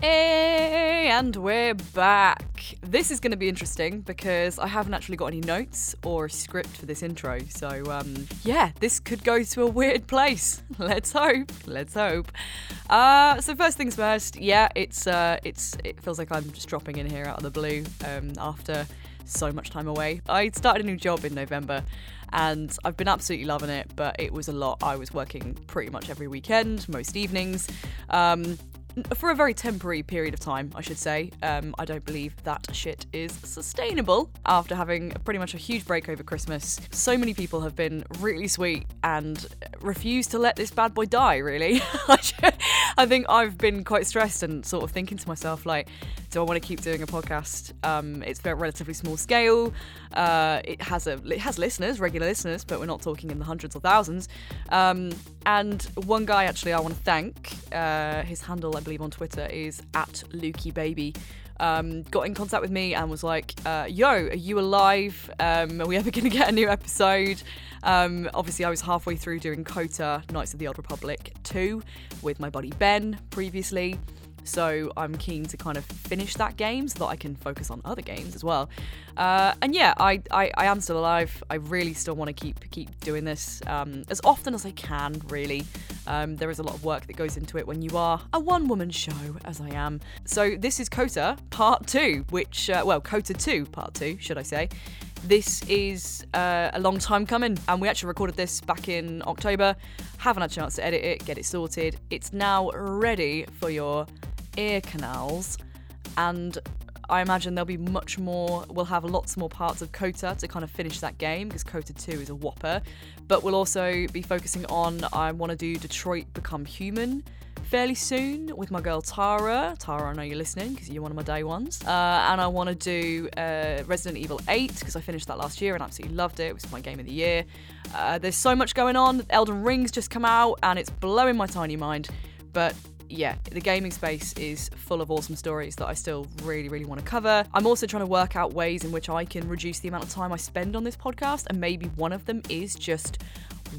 Hey, and we're back. This is going to be interesting because I haven't actually got any notes or a script for this intro. So yeah, this could go to a weird place. Let's hope. So first things first. Yeah, it feels like I'm just dropping in here out of the blue after so much time away. I started a new job in November and I've been absolutely loving it, but it was a lot. I was working pretty much every weekend, most evenings. For a very temporary period of time, I should say. I don't believe that shit is sustainable after having pretty much a huge break over Christmas. So many people have been really sweet and refused to let this bad boy die, really. I think I've been quite stressed and sort of thinking to myself, like, do I want to keep doing a podcast? It's a relatively small scale. It has listeners, regular listeners, but we're not talking in the hundreds or thousands. And one guy, actually, I want to thank. His handle, I believe, on Twitter is @LukeyBaby. Got in contact with me and was like, yo, are you alive? Are we ever going to get a new episode? Obviously, I was halfway through doing KOTOR, Knights of the Old Republic 2, with my buddy Ben previously. So I'm keen to kind of finish that game so that I can focus on other games as well. And yeah, I am still alive. I really still want to keep doing this as often as I can, really. There is a lot of work that goes into it when you are a one-woman show, as I am. So this is KOTOR Part 2, which, KOTOR 2 Part 2, should I say. This is a long time coming, and we actually recorded this back in October. Haven't had a chance to edit it, get it sorted. It's now ready for your ear canals, and I imagine there'll be much more. We'll have lots more parts of KOTOR to kind of finish that game, because KOTOR 2 is a whopper, but we'll also be focusing on, I want to do Detroit Become Human fairly soon with my girl Tara. I know you're listening because you're one of my day ones, and I want to do Resident Evil 8 because I finished that last year and absolutely loved it. It was my game of the year. There's so much going on. Elden Ring's just come out and it's blowing my tiny mind, but yeah, the gaming space is full of awesome stories that I still really, really want to cover. I'm also trying to work out ways in which I can reduce the amount of time I spend on this podcast, and maybe one of them is just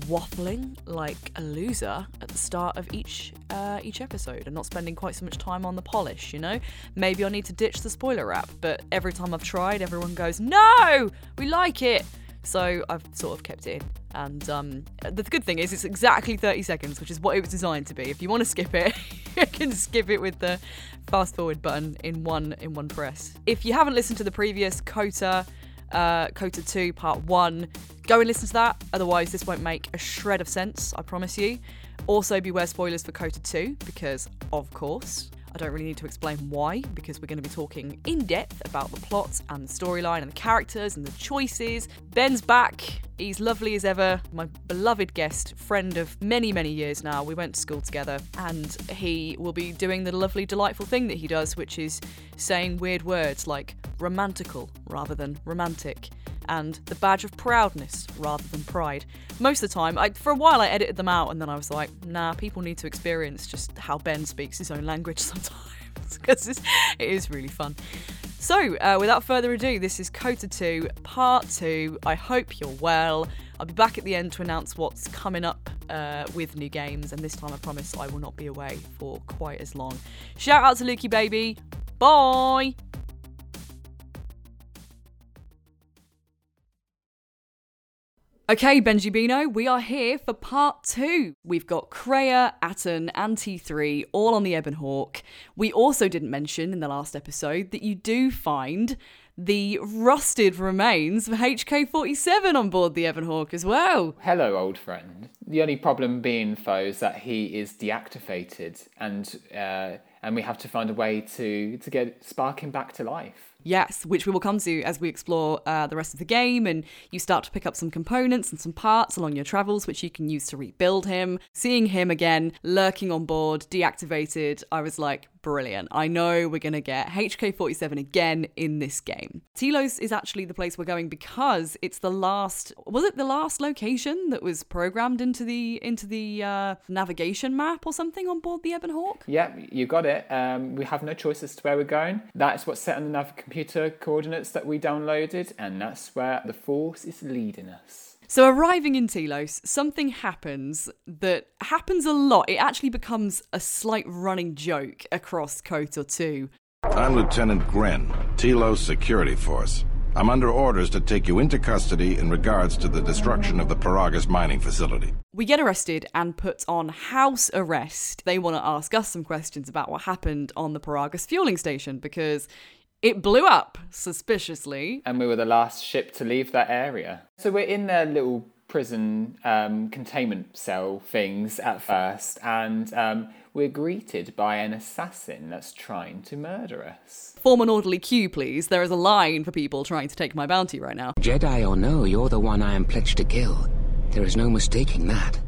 waffling like a loser at the start of each episode and not spending quite so much time on the polish, you know? Maybe I need to ditch the spoiler wrap, but every time I've tried, everyone goes, no, we like it. So I've sort of kept it in. And the good thing is it's exactly 30 seconds, which is what it was designed to be. If you want to skip it, you can skip it with the fast forward button in one press. If you haven't listened to the previous KOTOR 2 Part 1, go and listen to that. Otherwise, this won't make a shred of sense, I promise you. Also, beware spoilers for KOTOR 2, because, of course, I don't really need to explain why, because we're going to be talking in depth about the plot and the storyline and the characters and the choices. Ben's back. He's lovely as ever. My beloved guest, friend of many, many years now. We went to school together, and he will be doing the lovely, delightful thing that he does, which is saying weird words like romantical rather than romantic, and the badge of proudness rather than pride. Most of the time, for a while I edited them out, and then I was like, nah, people need to experience just how Ben speaks his own language sometimes, because it is really fun. So, without further ado, this is KOTOR 2 Part 2. I hope you're well. I'll be back at the end to announce what's coming up with new games, and this time I promise I will not be away for quite as long. Shout out to LukeyBaby. Bye! Okay, Benji Bino, we are here for Part 2. We've got Kreia, Atton and T3 all on the Ebon Hawk. We also didn't mention in the last episode that you do find the rusted remains of HK-47 on board the Ebon Hawk as well. Hello, old friend. The only problem being, though, is that he is deactivated, and we have to find a way to get spark him back to life. Yes, which we will come to as we explore the rest of the game, and you start to pick up some components and some parts along your travels which you can use to rebuild him. Seeing him again, lurking on board, deactivated, I was like, brilliant. I know we're going to get HK-47 again in this game. Telos is actually the place we're going because it's the last, was it the last location that was programmed into the navigation map or something on board the Ebon Hawk? Yeah, you got it. We have no choice as to where we're going. That's what's set on the computer coordinates that we downloaded, and that's where the Force is leading us. So arriving in Telos, something happens that happens a lot. It actually becomes a slight running joke across KOTOR 2. I'm Lieutenant Gren, Telos Security Force. I'm under orders to take you into custody in regards to the destruction of the Peragus mining facility. We get arrested and put on house arrest. They want to ask us some questions about what happened on the Peragus fueling station because it blew up, suspiciously. And we were the last ship to leave that area. So we're in their little prison containment cell things at first, and we're greeted by an assassin that's trying to murder us. Form an orderly queue, please. There is a line for people trying to take my bounty right now. Jedi or no, you're the one I am pledged to kill. There is no mistaking that.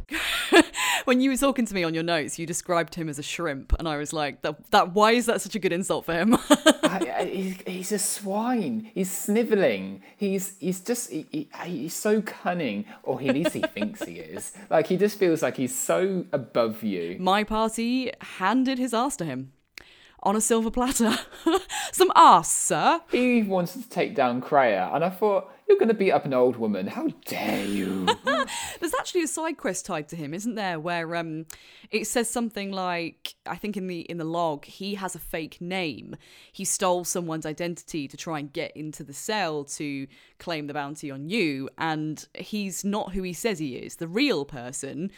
When you were talking to me on your notes, you described him as a shrimp, and I was like, "That why is that such a good insult for him?" He's a swine. He's snivelling. He's so cunning, or at least he thinks he is. Like, he just feels like he's so above you. My party handed his ass to him. On a silver platter. Some arse, sir. He wanted to take down Kreia, and I thought, you're going to beat up an old woman. How dare you? There's actually a side quest tied to him, isn't there? Where it says something like, I think in the log, he has a fake name. He stole someone's identity to try and get into the cell to claim the bounty on you. And he's not who he says he is. The real person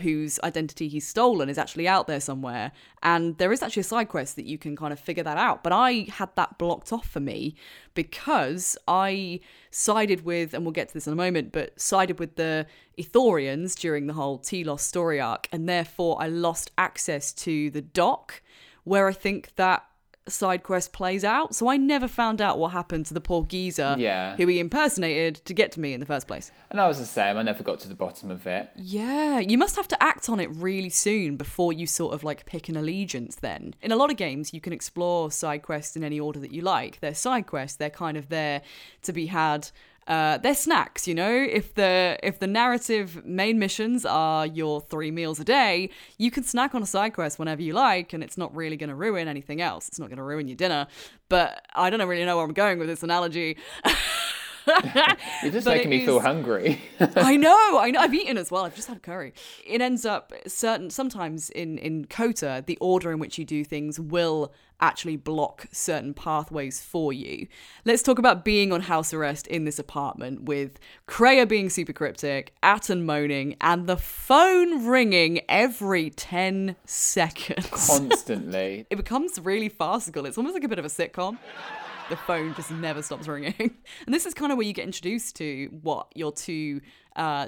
whose identity he's stolen is actually out there somewhere. And there is actually a side quest that you can kind of figure that out. But I had that blocked off for me because I sided with, and we'll get to this in a moment, but sided with the Ithorians during the whole Telos story arc, and therefore I lost access to the dock where I think that side quest plays out. So I never found out what happened to the poor geezer who he impersonated to get to me in the first place. And I was the same. I never got to the bottom of it. Yeah, you must have to act on it really soon before you sort of like pick an allegiance then. In a lot of games, you can explore side quests in any order that you like. They're side quests. They're kind of there to be had. They're snacks, you know? If the narrative main missions are your 3 meals a day, you can snack on a side quest whenever you like, and it's not really going to ruin anything else. It's not going to ruin your dinner. But I don't really know where I'm going with this analogy. You're just making me feel hungry. I know. I've eaten as well. I've just had curry. It ends up sometimes in KOTOR, the order in which you do things will actually block certain pathways for you. Let's talk about being on house arrest in this apartment with Kreia being super cryptic, Atton moaning, and the phone ringing every 10 seconds. Constantly. It becomes really farcical. It's almost like a bit of a sitcom. The phone just never stops ringing. And this is kind of where you get introduced to what your two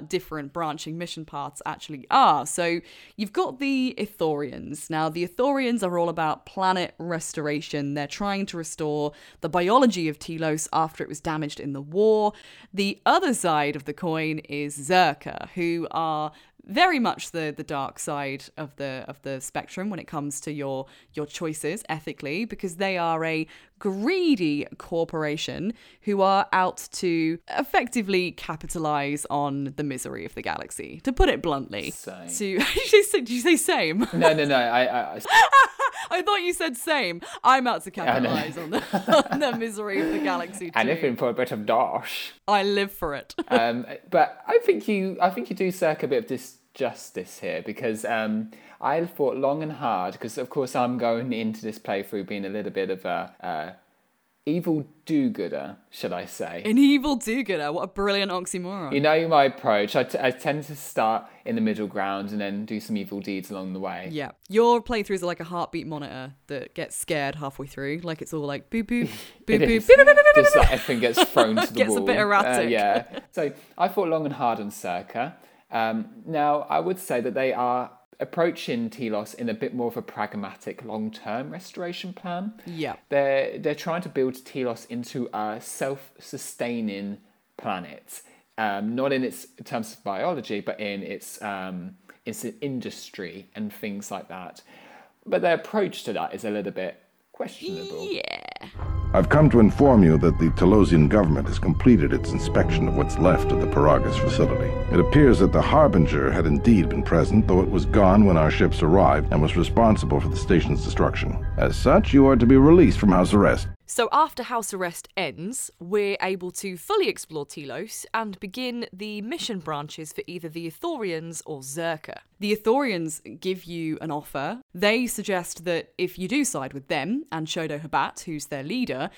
different branching mission paths actually are. So you've got the Ithorians. Now, the Ithorians are all about planet restoration. They're trying to restore the biology of Telos after it was damaged in the war. The other side of the coin is Czerka, who are very much the dark side of the spectrum when it comes to your choices ethically, because they are a greedy corporation who are out to effectively capitalize on the misery of the galaxy, to put it bluntly. Same. Did you say same? No. I I thought you said same. I'm out to capitalize on the misery of the galaxy too. Anything for a bit of dosh. I live for it. But I think you do Czerka a bit of justice here, because I thought long and hard, because of course I'm going into this playthrough being a little bit of a evil do-gooder, should I say. An evil do-gooder? What a brilliant oxymoron. You know my approach. I tend to start in the middle ground and then do some evil deeds along the way. Yeah. Your playthroughs are like a heartbeat monitor that gets scared halfway through. Like, it's all like boop, boop, boop, boop, boop, boop. Just like everything gets thrown to the wall. Gets a bit erratic. Yeah. So I thought long and hard on Czerka. Now, I would say that they are approaching Telos in a bit more of a pragmatic long-term restoration plan. Yeah. They're trying to build Telos into a self-sustaining planet. Not in its in terms of biology, but in its industry and things like that. But their approach to that is a little bit questionable. Yeah. I've come to inform you that the Telosian government has completed its inspection of what's left of the Peragus facility. It appears that the Harbinger had indeed been present, though it was gone when our ships arrived and was responsible for the station's destruction. As such, you are to be released from house arrest. So after house arrest ends, we're able to fully explore Telos and begin the mission branches for either the Ithorians or Czerka. The Ithorians give you an offer. They suggest that if you do side with them and Chodo Habat, who's their leader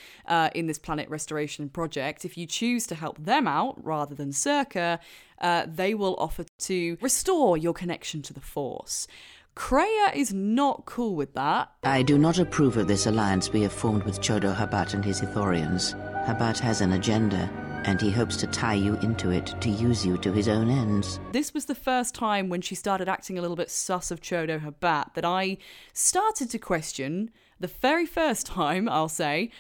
in this planet restoration project, if you choose to help them out rather than Czerka, they will offer to restore your connection to the Force. Kreia is not cool with that. I do not approve of this alliance we have formed with Chodo Habat and his Ithorians. Habat has an agenda, and he hopes to tie you into it, to use you to his own ends. This was the first time when she started acting a little bit sus of Chodo Habat that I started to question, the very first time, I'll say,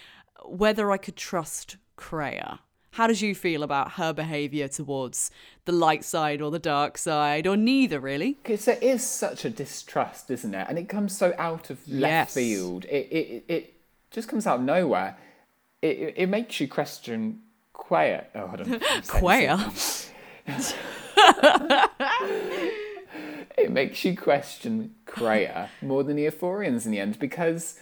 whether I could trust Kreia. How did you feel about her behaviour towards the light side or the dark side, or neither, really? Because there is such a distrust, isn't it? And it comes so out of left field. It just comes out of nowhere. It makes you question Kreia. Oh, I don't know. Kreia? It makes you question Kreia more than the Ithorians in the end, because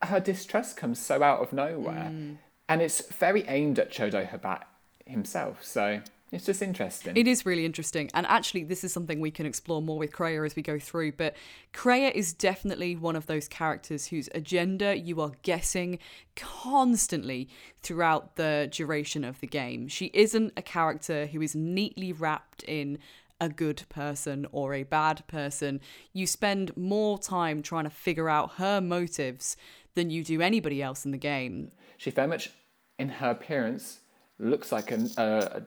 her distrust comes so out of nowhere. Mm. And it's very aimed at Chodo Habat himself, so it's just interesting. It is really interesting, and actually this is something we can explore more with Kreia as we go through, but Kreia is definitely one of those characters whose agenda you are guessing constantly throughout the duration of the game. She isn't a character who is neatly wrapped in a good person or a bad person. You spend more time trying to figure out her motives than you do anybody else in the game. She very much, in her appearance, looks like a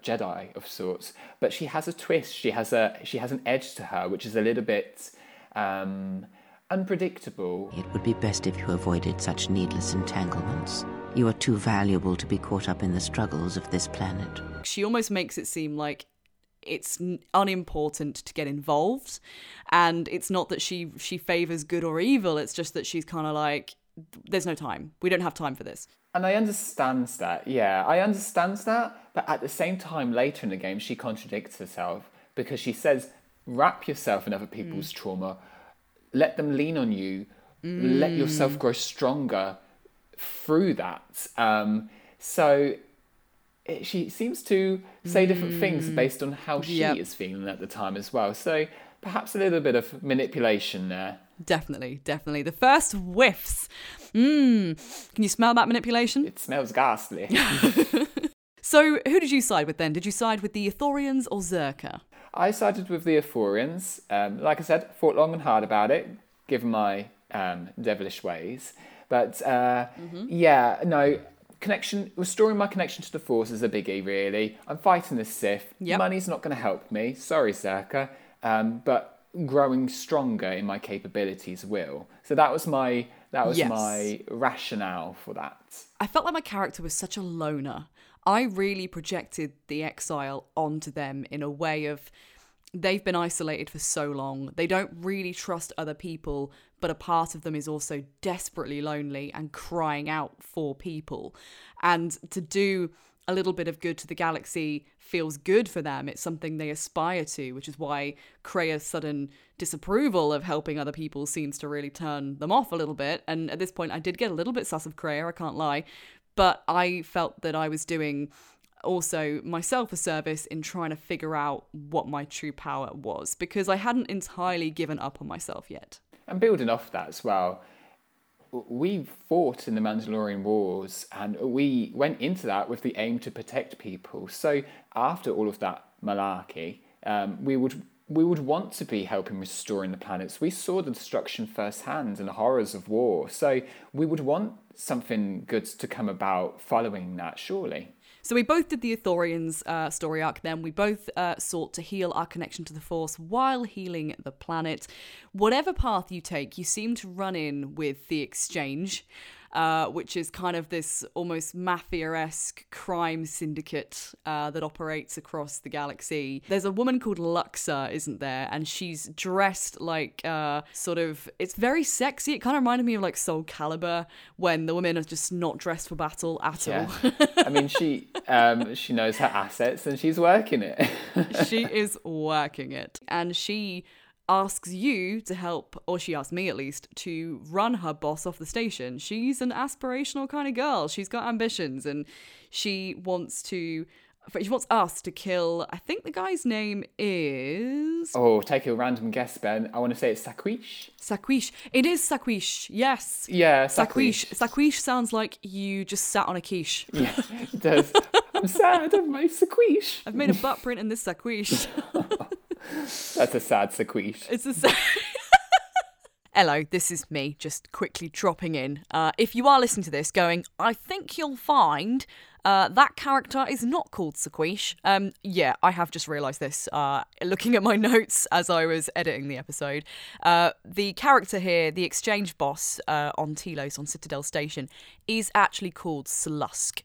Jedi of sorts, but she has a twist. She has an edge to her, which is a little bit unpredictable. It would be best if you avoided such needless entanglements. You are too valuable to be caught up in the struggles of this planet. She almost makes it seem like it's unimportant to get involved, and it's not that she favours good or evil. It's just that she's kind of like, there's no time. We don't have time for this. And I understand that, yeah. I understand that, but at the same time, later in the game, she contradicts herself because she says, wrap yourself in other people's trauma. Let them lean on you. Let yourself grow stronger through that. So she seems to say different things based on how she is feeling at the time as well. So perhaps a little bit of manipulation there. Definitely. The first whiffs. Can you smell that manipulation? It smells ghastly. So who did you side with then? Did you side with the Ithorians or Czerka? I sided with the Ithorians. Like I said, thought long and hard about it, given my devilish ways. But restoring my connection to the Force is a biggie, really. I'm fighting this Sith. Yep. Money's not going to help me. Sorry, Czerka. But growing stronger in my capabilities will. So that was my rationale for that. I felt like my character was such a loner. I really projected the exile onto them in a way of, they've been isolated for so long. They don't really trust other people, but a part of them is also desperately lonely and crying out for people. And to do a little bit of good to the galaxy feels good for them. It's something they aspire to, which is why Kreia's sudden disapproval of helping other people seems to really turn them off a little bit. And at this point, I did get a little bit sus of Kreia, I can't lie. But I felt that I was doing also myself a service in trying to figure out what my true power was, because I hadn't entirely given up on myself yet. And building off that as well, we fought in the Mandalorian Wars, and we went into that with the aim to protect people. So after all of that malarkey, we would want to be helping restoring the planets. We saw the destruction firsthand and the horrors of war. So we would want something good to come about following that, surely. So we both did the Ithorians story arc then. We both sought to heal our connection to the Force while healing the planet. Whatever path you take, you seem to run in with the Exchange, which is kind of this almost mafia-esque crime syndicate that operates across the galaxy. There's a woman called Luxa, isn't there? And she's dressed like it's very sexy. It kind of reminded me of like Soul Calibur, when the women are just not dressed for battle at all. I mean, she knows her assets and she's working it. She is working it. And she asks you to help, or she asked me at least, to run her boss off the station. She's an aspirational kind of girl. She's got ambitions, and she wants us to kill, I think the guy's name is... Oh, take a random guess, Ben. I want to say it's Saquesh. Saquesh. It is Saquesh, yes. Yeah, Saquesh. Saquesh sounds like you just sat on a quiche. Yeah, it does. I'm sad, I've made Saquesh. I've made a butt print in this Saquesh. That's a sad Saquesh. It's a sad... Hello, this is me, just quickly dropping in. If you are listening to this going, I think you'll find... that character is not called Saquesh. Yeah, I have just realised this, looking at my notes as I was editing the episode. The character here, the exchange boss on Telos, on Citadel Station, is actually called Slusk,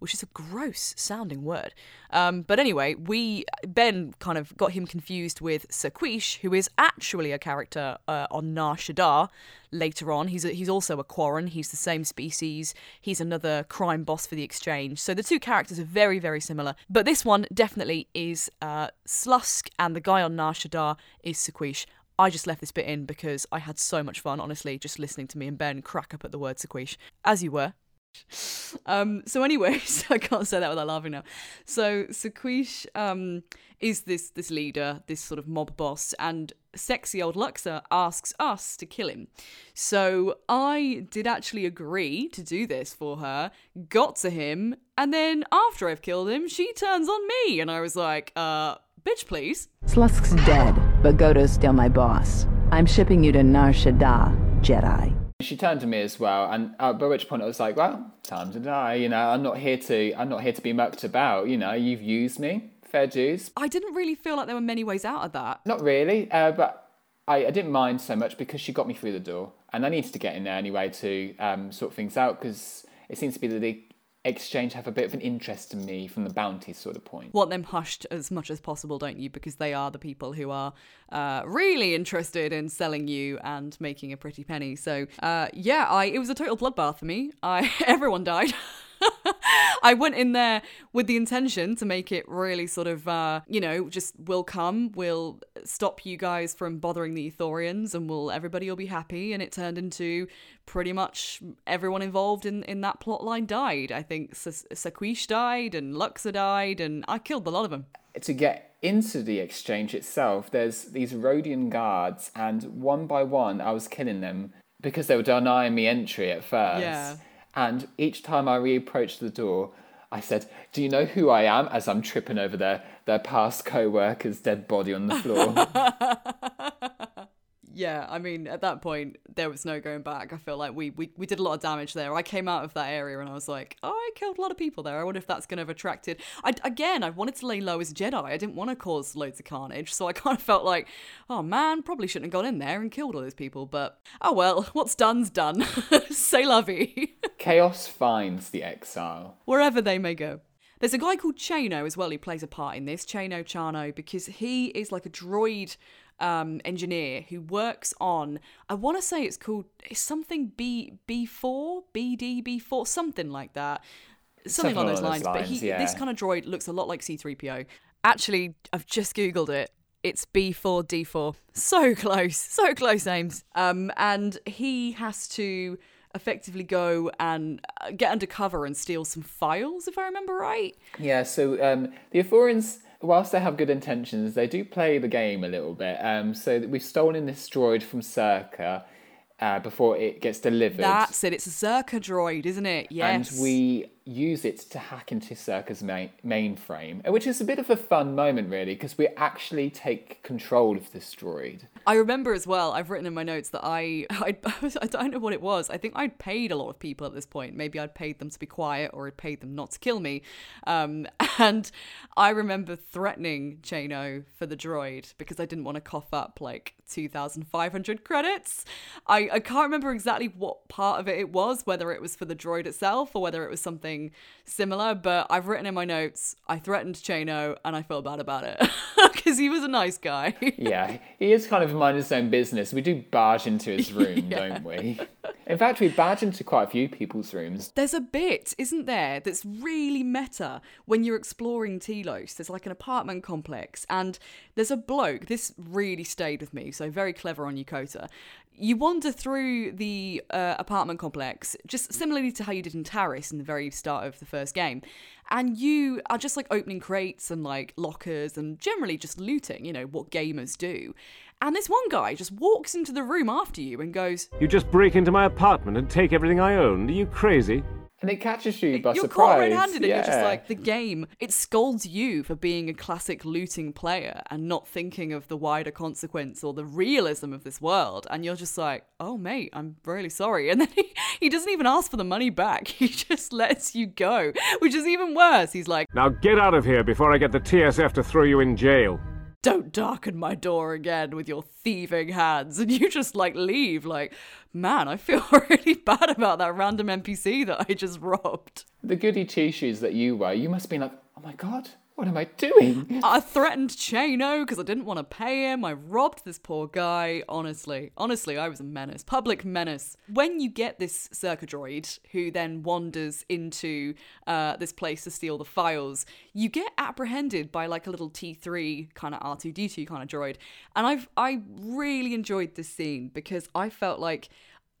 which is a gross-sounding word. But anyway, Ben kind of got him confused with Saquesh, who is actually a character on Nar Shaddaa later on. He's also a Quarren. He's the same species. He's another crime boss for the exchange. So the two characters are very, very similar. But this one definitely is Slusk, and the guy on Nar Shaddaa is Saquesh. I just left this bit in because I had so much fun, honestly, just listening to me and Ben crack up at the word Saquesh, as you were. So anyways, I can't say that without laughing now. So Saquesh is this leader, this sort of mob boss, and sexy old Luxa asks us to kill him. So I did actually agree to do this for her, got to him, and then after I've killed him, she turns on me, and I was like, bitch, please. Slusk's dead, but Godo's still my boss. I'm shipping you to Nar Shaddaa, Jedi. She turned to me as well, and by which point I was like, well, time to die, you know, I'm not here to be mucked about, you know, you've used me, fair dues. I didn't really feel like there were many ways out of that. Not really, but I didn't mind so much because she got me through the door, and I needed to get in there anyway to sort things out, because it seems to be that the exchange have a bit of an interest in me from the bounty sort of point. Want them hushed as much as possible, don't you? Because they are the people who are really interested in selling you and making a pretty penny. So it was a total bloodbath for me. Everyone died. I went in there with the intention to make it really sort of, just we'll stop you guys from bothering the Ithorians, and everybody will be happy. And it turned into pretty much everyone involved in that plotline died. I think Saquesh died and Luxa died, and I killed a lot of them. To get into the exchange itself, there's these Rodian guards, and one by one I was killing them because they were denying me entry at first. Yeah. And each time I reapproached the door, I said, do you know who I am? As I'm tripping over their past co-worker's dead body on the floor. Yeah, I mean, at that point, there was no going back. I feel like we did a lot of damage there. I came out of that area and I was like, oh, I killed a lot of people there. I wonder if that's going to have attracted... I wanted to lay low as Jedi. I didn't want to cause loads of carnage. So I kind of felt like, oh man, probably shouldn't have gone in there and killed all those people. But, oh well, what's done's done. C'est la vie. Chaos finds the exile. Wherever they may go. There's a guy called Chano as well who plays a part in this, Chano, because he is like a droid engineer who works on, I want to say it's called, it's something BD B4, something like that. Something along those lines. But this kind of droid looks a lot like C-3PO. Actually, I've just Googled it. It's B4D4. So close, Ames. And he has to effectively go and get undercover and steal some files, if I remember right. Yeah, so the Ithorians, whilst they have good intentions, they do play the game a little bit. So we've stolen this droid from Czerka before it gets delivered. That's it, it's a Czerka droid, isn't it? Yes. And we use it to hack into Czerka's mainframe, which is a bit of a fun moment, really, because we actually take control of this droid. I remember as well, I've written in my notes that I don't know what it was. I think I'd paid a lot of people at this point. Maybe I'd paid them to be quiet, or I'd paid them not to kill me. And I remember threatening Chano for the droid because I didn't want to cough up, 2,500 credits. I can't remember exactly what part of it was, whether it was for the droid itself or whether it was something similar, but I've written in my notes, I threatened Chano and I feel bad about it because he was a nice guy. Yeah, he is kind of mind his own business. We do barge into his room, yeah. Don't we? In fact, we barge into quite a few people's rooms. There's a bit, isn't there, that's really meta when you're exploring Telos. There's like an apartment complex and there's a bloke. This really stayed with me, so very clever on Yukota. You wander through the apartment complex, just similarly to how you did in Taris in the very start of the first game, and you are just like opening crates and like lockers and generally just looting, you know, what gamers do. And this one guy just walks into the room after you and goes, "You just break into my apartment and take everything I own, are you crazy?" And it catches you by surprise. You're caught red-handed, yeah. And you're just like, the game, it scolds you for being a classic looting player and not thinking of the wider consequence or the realism of this world. And you're just like, oh, mate, I'm really sorry. And then he doesn't even ask for the money back. He just lets you go, which is even worse. He's like, "Now get out of here before I get the TSF to throw you in jail. Don't darken my door again with your thieving hands." And you just like leave like, man, I feel really bad about that random NPC that I just robbed. The goody two-shoes that you were, you must have been like, oh my God, what am I doing? I threatened Chano because I didn't want to pay him. I robbed this poor guy. Honestly, I was a menace, public menace. When you get this Czerka droid who then wanders into this place to steal the files, you get apprehended by like a little T3 kind of R2D2 kind of droid. And I really enjoyed this scene because I felt like,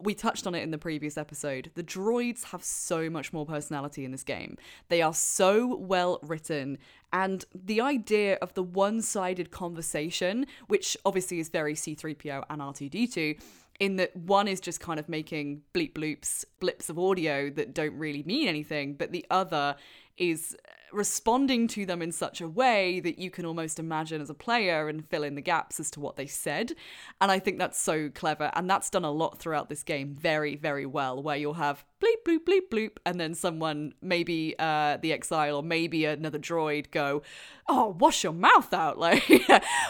we touched on it in the previous episode, the droids have so much more personality in this game. They are so well written. And the idea of the one-sided conversation, which obviously is very C-3PO and R2-D2, in that one is just kind of making bleep bloops, blips of audio that don't really mean anything, but the other is responding to them in such a way that you can almost imagine as a player and fill in the gaps as to what they said. And I think that's so clever. And that's done a lot throughout this game very, very well, where you'll have bleep, bloop, bleep, bloop, and then someone, maybe the exile or maybe another droid go, oh, wash your mouth out, like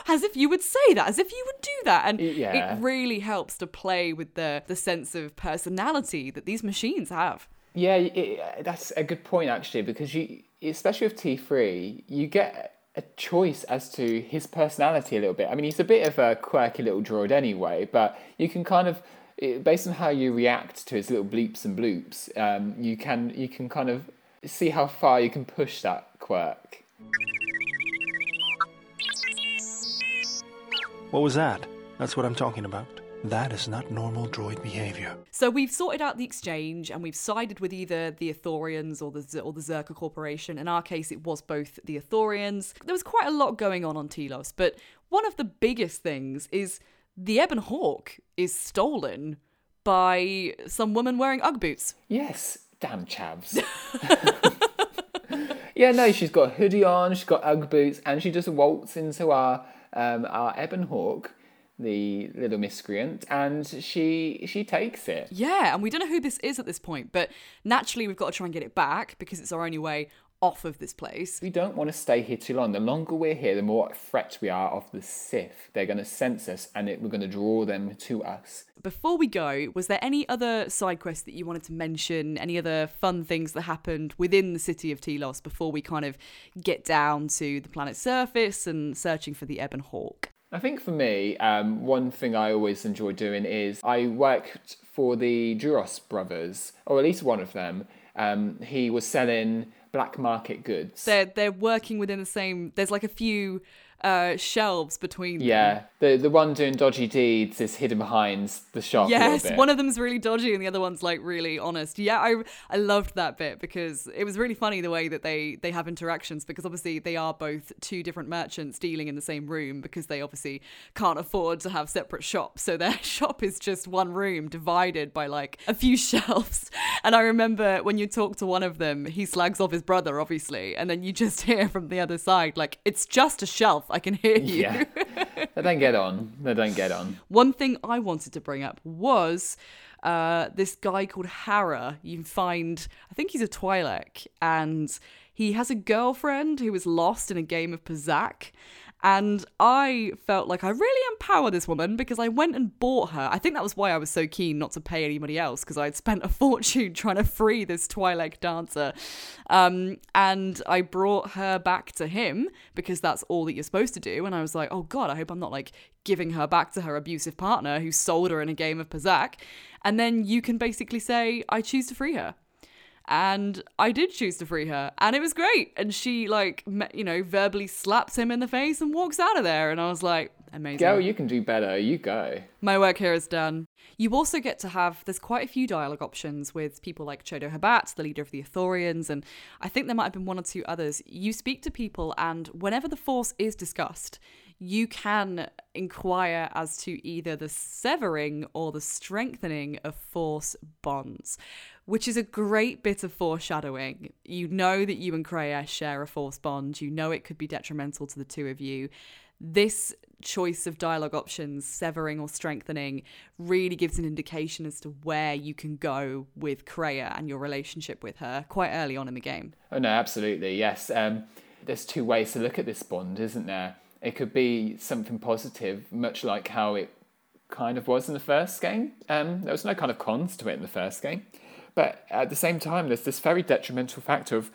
as if you would say that, as if you would do that. And yeah, it really helps to play with the sense of personality that these machines have. Yeah, that's a good point, actually, because you, especially with T3, you get a choice as to his personality a little bit. I mean, he's a bit of a quirky little droid anyway, but you can kind of, based on how you react to his little bleeps and bloops, you can kind of see how far you can push that quirk. What was that? That's what I'm talking about. That is not normal droid behaviour. So we've sorted out the exchange and we've sided with either the Ithorians or the Czerka Corporation. In our case, it was both the Ithorians. There was quite a lot going on Telos, but one of the biggest things is the Ebon Hawk is stolen by some woman wearing Ugg boots. Yes, damn chavs. Yeah, no, she's got a hoodie on, she's got Ugg boots, and she just waltzed into our Ebon Hawk, the little miscreant, and she takes it. Yeah, and we don't know who this is at this point, but naturally we've got to try and get it back because it's our only way off of this place. We don't want to stay here too long. The longer we're here, the more threat we are of the Sith. They're going to sense us and we're going to draw them to us. Before we go, was there any other side quests that you wanted to mention? Any other fun things that happened within the city of Telos before we kind of get down to the planet's surface and searching for the Ebon Hawk? I think for me, one thing I always enjoy doing is I worked for the Duras brothers, or at least one of them. He was selling black market goods. They're working within the same... There's like a few shelves between them. Yeah, the one doing dodgy deeds is hidden behind the shop. Yes, a bit. One of them's really dodgy and the other one's like really honest. Yeah, I loved that bit because it was really funny the way that they have interactions, because obviously they are both two different merchants dealing in the same room because they obviously can't afford to have separate shops, so their shop is just one room divided by like a few shelves. And I remember when you talk to one of them, he slags off his brother obviously, and then you just hear from the other side like, it's just a shelf, I can hear you. Yeah. They don't get on. One thing I wanted to bring up was this guy called Hara. You find, I think he's a Twi'lek, and he has a girlfriend who is lost in a game of Pazak. And I felt like I really empowered this woman because I went and bought her. I think that was why I was so keen not to pay anybody else, because I had spent a fortune trying to free this Twi'lek dancer. And I brought her back to him because that's all that you're supposed to do. And I was like, oh God, I hope I'm not like giving her back to her abusive partner who sold her in a game of Pazak. And then you can basically say, I choose to free her. And I did choose to free her, and it was great. And she, like, you know, verbally slaps him in the face and walks out of there. And I was like, amazing. Girl, you can do better. You go. My work here is done. You also get to have, there's quite a few dialogue options with people like Chodo Habat, the leader of the Ithorians, and I think there might have been one or two others. You speak to people, and whenever the Force is discussed, you can inquire as to either the severing or the strengthening of Force bonds, which is a great bit of foreshadowing. You know that you and Kreia share a Force bond. You know it could be detrimental to the two of you. This choice of dialogue options, severing or strengthening, really gives an indication as to where you can go with Kreia and your relationship with her quite early on in the game. Oh no, absolutely, yes. There's two ways to look at this bond, isn't there? It could be something positive, much like how it kind of was in the first game. There was no kind of cons to it in the first game. But at the same time, there's this very detrimental factor of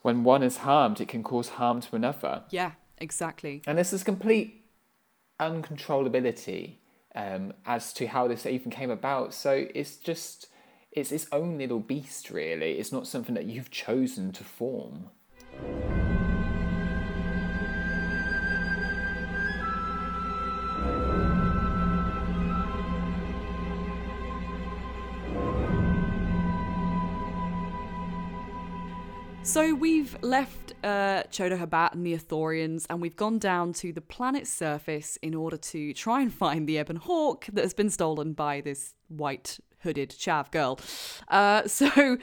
when one is harmed, it can cause harm to another. Yeah, exactly. And there's this complete uncontrollability as to how this even came about. So it's just, it's its own little beast, really. It's not something that you've chosen to form. So we've left Chodo Habat and the Ithorians, and we've gone down to the planet's surface in order to try and find the Ebon Hawk that has been stolen by this white hooded chav girl. So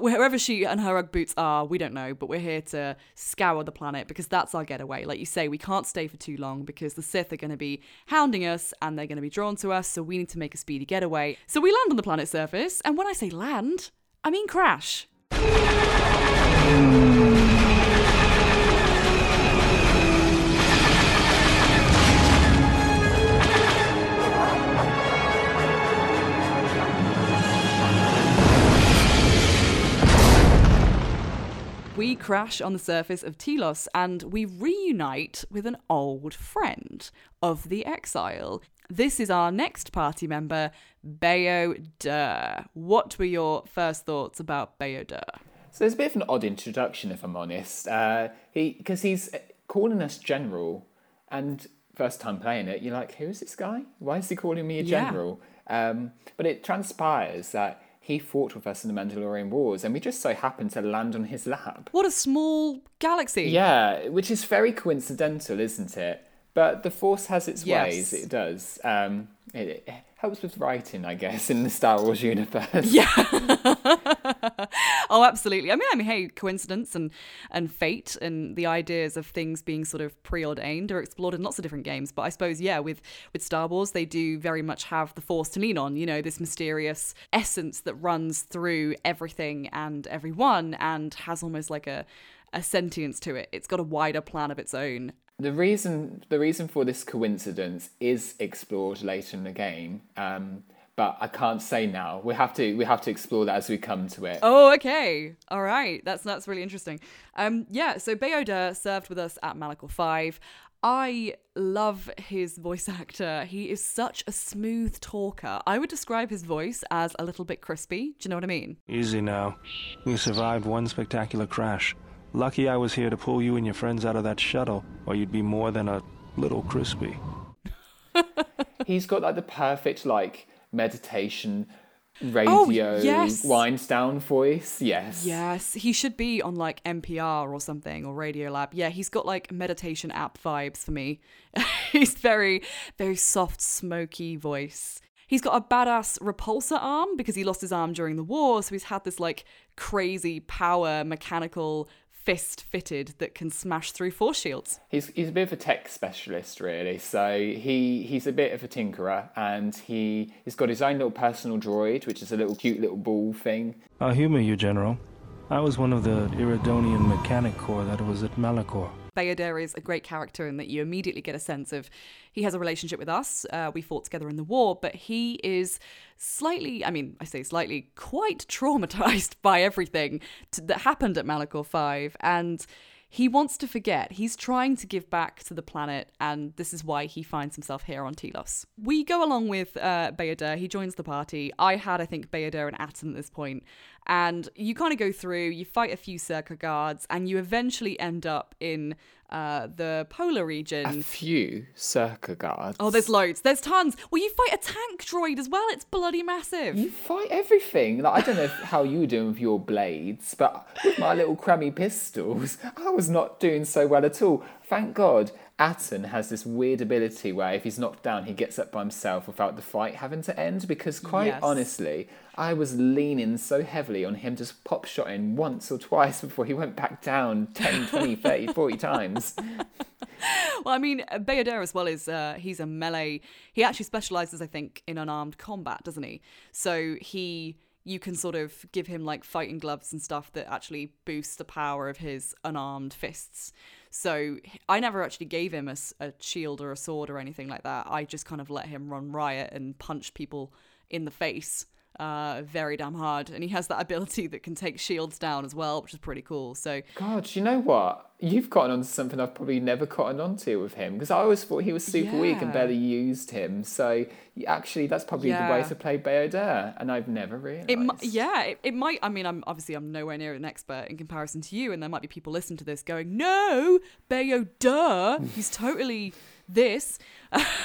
wherever she and her Ugg boots are, we don't know, but we're here to scour the planet because that's our getaway. Like you say, we can't stay for too long because the Sith are going to be hounding us and they're going to be drawn to us, so we need to make a speedy getaway. So we land on the planet's surface, and when I say land, I mean crash. We crash on the surface of Telos, and we reunite with an old friend of the exile. This is our next party member, Bao-Dur. What were your first thoughts about Bao-Dur? So there's a bit of an odd introduction, if I'm honest. Because he's calling us General, and first time playing it, you're like, who is this guy? Why is he calling me a General? Yeah. But it transpires that he fought with us in the Mandalorian Wars, and we just so happened to land on his lap. What a small galaxy. Yeah, which is very coincidental, isn't it? But the Force has its ways, it does. It helps with writing, I guess, in the Star Wars universe. Yeah. Oh, absolutely. I mean, hey, coincidence and fate and the ideas of things being sort of preordained are explored in lots of different games. But I suppose, yeah, with Star Wars, they do very much have the Force to lean on, you know, this mysterious essence that runs through everything and everyone and has almost like a sentience to it. It's got a wider plan of its own. The reason for this coincidence is explored later in the game, but I can't say now. We have to explore that as we come to it. Oh, okay, all right. That's really interesting. So Bao-Dur served with us at Malachor V. I love his voice actor. He is such a smooth talker. I would describe his voice as a little bit crispy. Do you know what I mean? Easy now. You survived one spectacular crash. Lucky I was here to pull you and your friends out of that shuttle, or you'd be more than a little crispy. He's got like the perfect like meditation radio winds down voice. Yes. Yes. He should be on like NPR or something, or Radiolab. Yeah, he's got like meditation app vibes for me. He's very, very soft, smoky voice. He's got a badass repulsor arm because he lost his arm during the war, so he's had this like crazy power mechanical fist fitted that can smash through force shields. He's a bit of a tech specialist, really. So he's a bit of a tinkerer, and he's got his own little personal droid, which is a little cute little ball thing. I'll humor you, General. I was one of the Iridonian mechanic corps that was at Malachor. Bao-Dur is a great character in that you immediately get a sense of he has a relationship with us. We fought together in the war, but he is quite traumatized by everything that happened at Malachor V, and he wants to forget. He's trying to give back to the planet, and this is why he finds himself here on Telos. We go along with Bao-Dur. He joins the party. I think, Bao-Dur and Atton at this point. And you kind of go through, you fight a few Czerka guards, and you eventually end up in the polar region. A few Czerka guards? Oh, there's loads. There's tons. Well, you fight a tank droid as well. It's bloody massive. You fight everything. Like, I don't know how you do with your blades, but with my little crummy pistols, I was not doing so well at all. Thank God Atton has this weird ability where if he's knocked down, he gets up by himself without the fight having to end, because honestly, I was leaning so heavily on him just pop shot in once or twice before he went back down 10, 20, 30, 40 times. Well, I mean, Bao-Dur as well is, he's a melee. He actually specialises, I think, in unarmed combat, doesn't he? So you can sort of give him like fighting gloves and stuff that actually boosts the power of his unarmed fists. So I never actually gave him a shield or a sword or anything like that. I just kind of let him run riot and punch people in the face very damn hard. And he has that ability that can take shields down as well, which is pretty cool. So God, you know what? You've gotten onto something I've probably never gotten onto with him, because I always thought he was super weak and barely used him. So actually, that's probably the way to play Bao-Dur, and I've never realised. It might. I mean, I'm nowhere near an expert in comparison to you, and there might be people listening to this going, "No, Bao-Dur, he's totally this."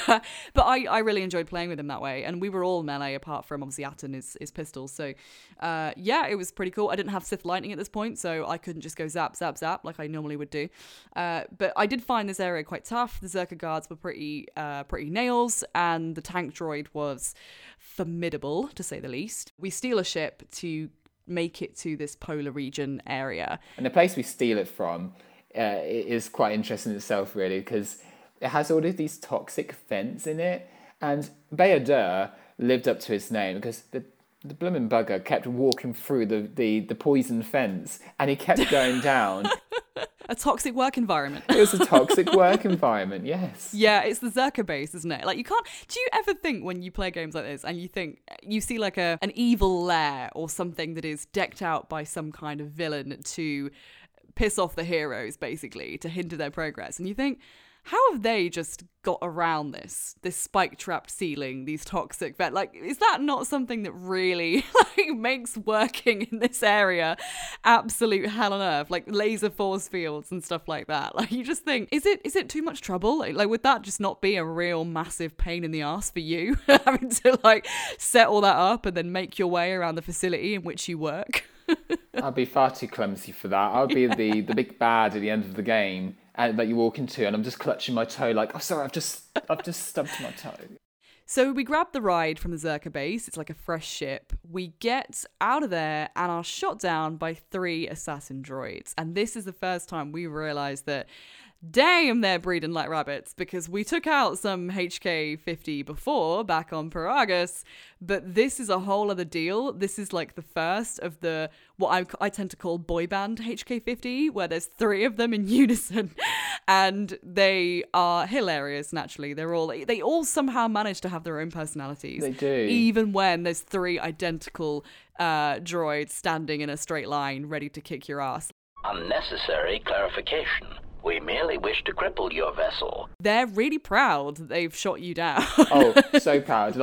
But I really enjoyed playing with him that way, and we were all melee apart from obviously Atton is pistols. So it was pretty cool. I didn't have Sith lightning at this point, so I couldn't just go zap zap zap like I normally would do, but I did find this area quite tough. The Czerka guards were pretty nails, and the tank droid was formidable, to say the least. We steal a ship to make it to this polar region area, and the place we steal it from is quite interesting in itself, really, because it has all of these toxic vents in it, and Bao-Dur lived up to his name, because the bloomin' bugger kept walking through the poison fence, and he kept going down. A toxic work environment. It was a toxic work environment, yes. Yeah, it's the Czerka base, isn't it? Like, you can't... Do you ever think when you play games like this and you think... You see, like, an evil lair or something that is decked out by some kind of villain to piss off the heroes, basically, to hinder their progress. And you think... How have they just got around this spike-trapped ceiling, these toxic vents? Like, is that not something that really makes working in this area absolute hell on earth? Like laser force fields and stuff like that. Like, you just think, is it too much trouble? Like, would that just not be a real massive pain in the ass for you, having to set all that up and then make your way around the facility in which you work? I'd be far too clumsy for that. I'd be the big bad at the end of the game. And you walk into, and I'm just clutching my toe, like, oh, sorry, I've just stubbed my toe. So we grab the ride from the Czerka base. It's like a fresh ship. We get out of there and are shot down by 3 assassin droids. And this is the first time we realise that, damn, they're breeding like rabbits, because we took out some HK-50 before back on Peragus, but this is a whole other deal. This is like the first of the what I tend to call boy band HK-50, where there's 3 of them in unison, and they are hilarious. Naturally, they all somehow manage to have their own personalities. They do, even when there's 3 identical droids standing in a straight line, ready to kick your ass. Unnecessary clarification. We merely wish to cripple your vessel. They're really proud that they've shot you down. Oh, so proud.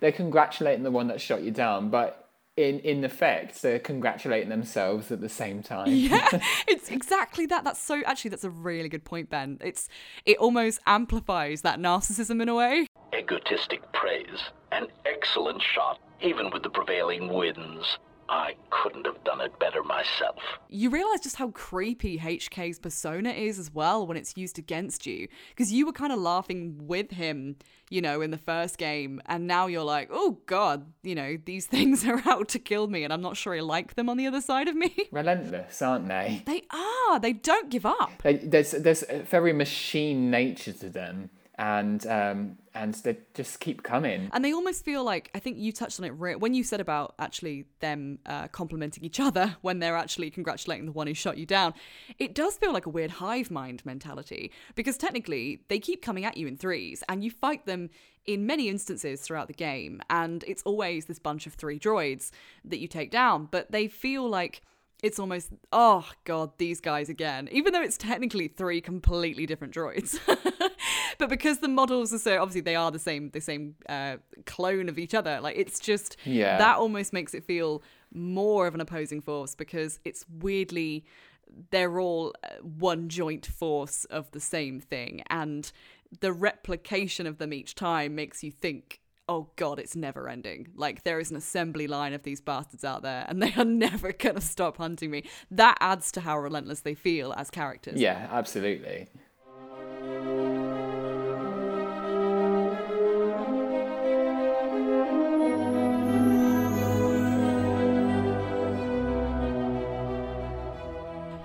They're congratulating the one that shot you down, but in effect, they're congratulating themselves at the same time. Yeah, it's exactly that. That's a really good point, Ben. It almost amplifies that narcissism in a way. Egotistic praise. An excellent shot, even with the prevailing winds. I couldn't have done it better myself. You realise just how creepy HK's persona is as well when it's used against you. Because you were kind of laughing with him, in the first game. And now you're like, oh God, these things are out to kill me. And I'm not sure I like them on the other side of me. Relentless, aren't they? They are. They don't give up. There's a very machine nature to them. and they just keep coming. And they almost feel like, I think you touched on it when you said about actually them complimenting each other when they're actually congratulating the one who shot you down. It does feel like a weird hive mind mentality, because technically they keep coming at you in threes and you fight them in many instances throughout the game. And it's always this bunch of three droids that you take down, but they feel like it's almost, oh God, these guys again, even though it's technically three completely different droids. But because the models are so, obviously they are the same clone of each other. Like, it's just, yeah, that almost makes it feel more of an opposing force, because it's weirdly, they're all one joint force of the same thing. And the replication of them each time makes you think, oh God, it's never ending. Like, there is an assembly line of these bastards out there and they are never going to stop hunting me. That adds to how relentless they feel as characters. Yeah, absolutely.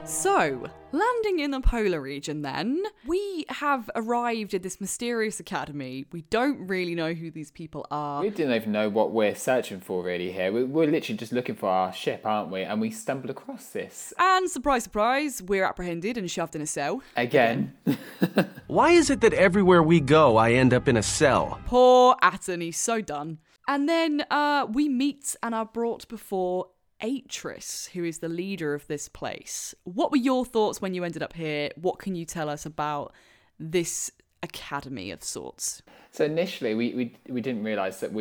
So, landing in the polar region then, we have arrived at this mysterious academy. We don't really know who these people are. We didn't even know what we're searching for really here. We're literally just looking for our ship, aren't we? And we stumble across this. And surprise, surprise, we're apprehended and shoved in a cell. Again. Why is it that everywhere we go, I end up in a cell? Poor Atton, he's so done. And then we meet and are brought before Atris, who is the leader of this place. What were your thoughts when you ended up here? What can you tell us about this academy of sorts? So initially, we didn't realise that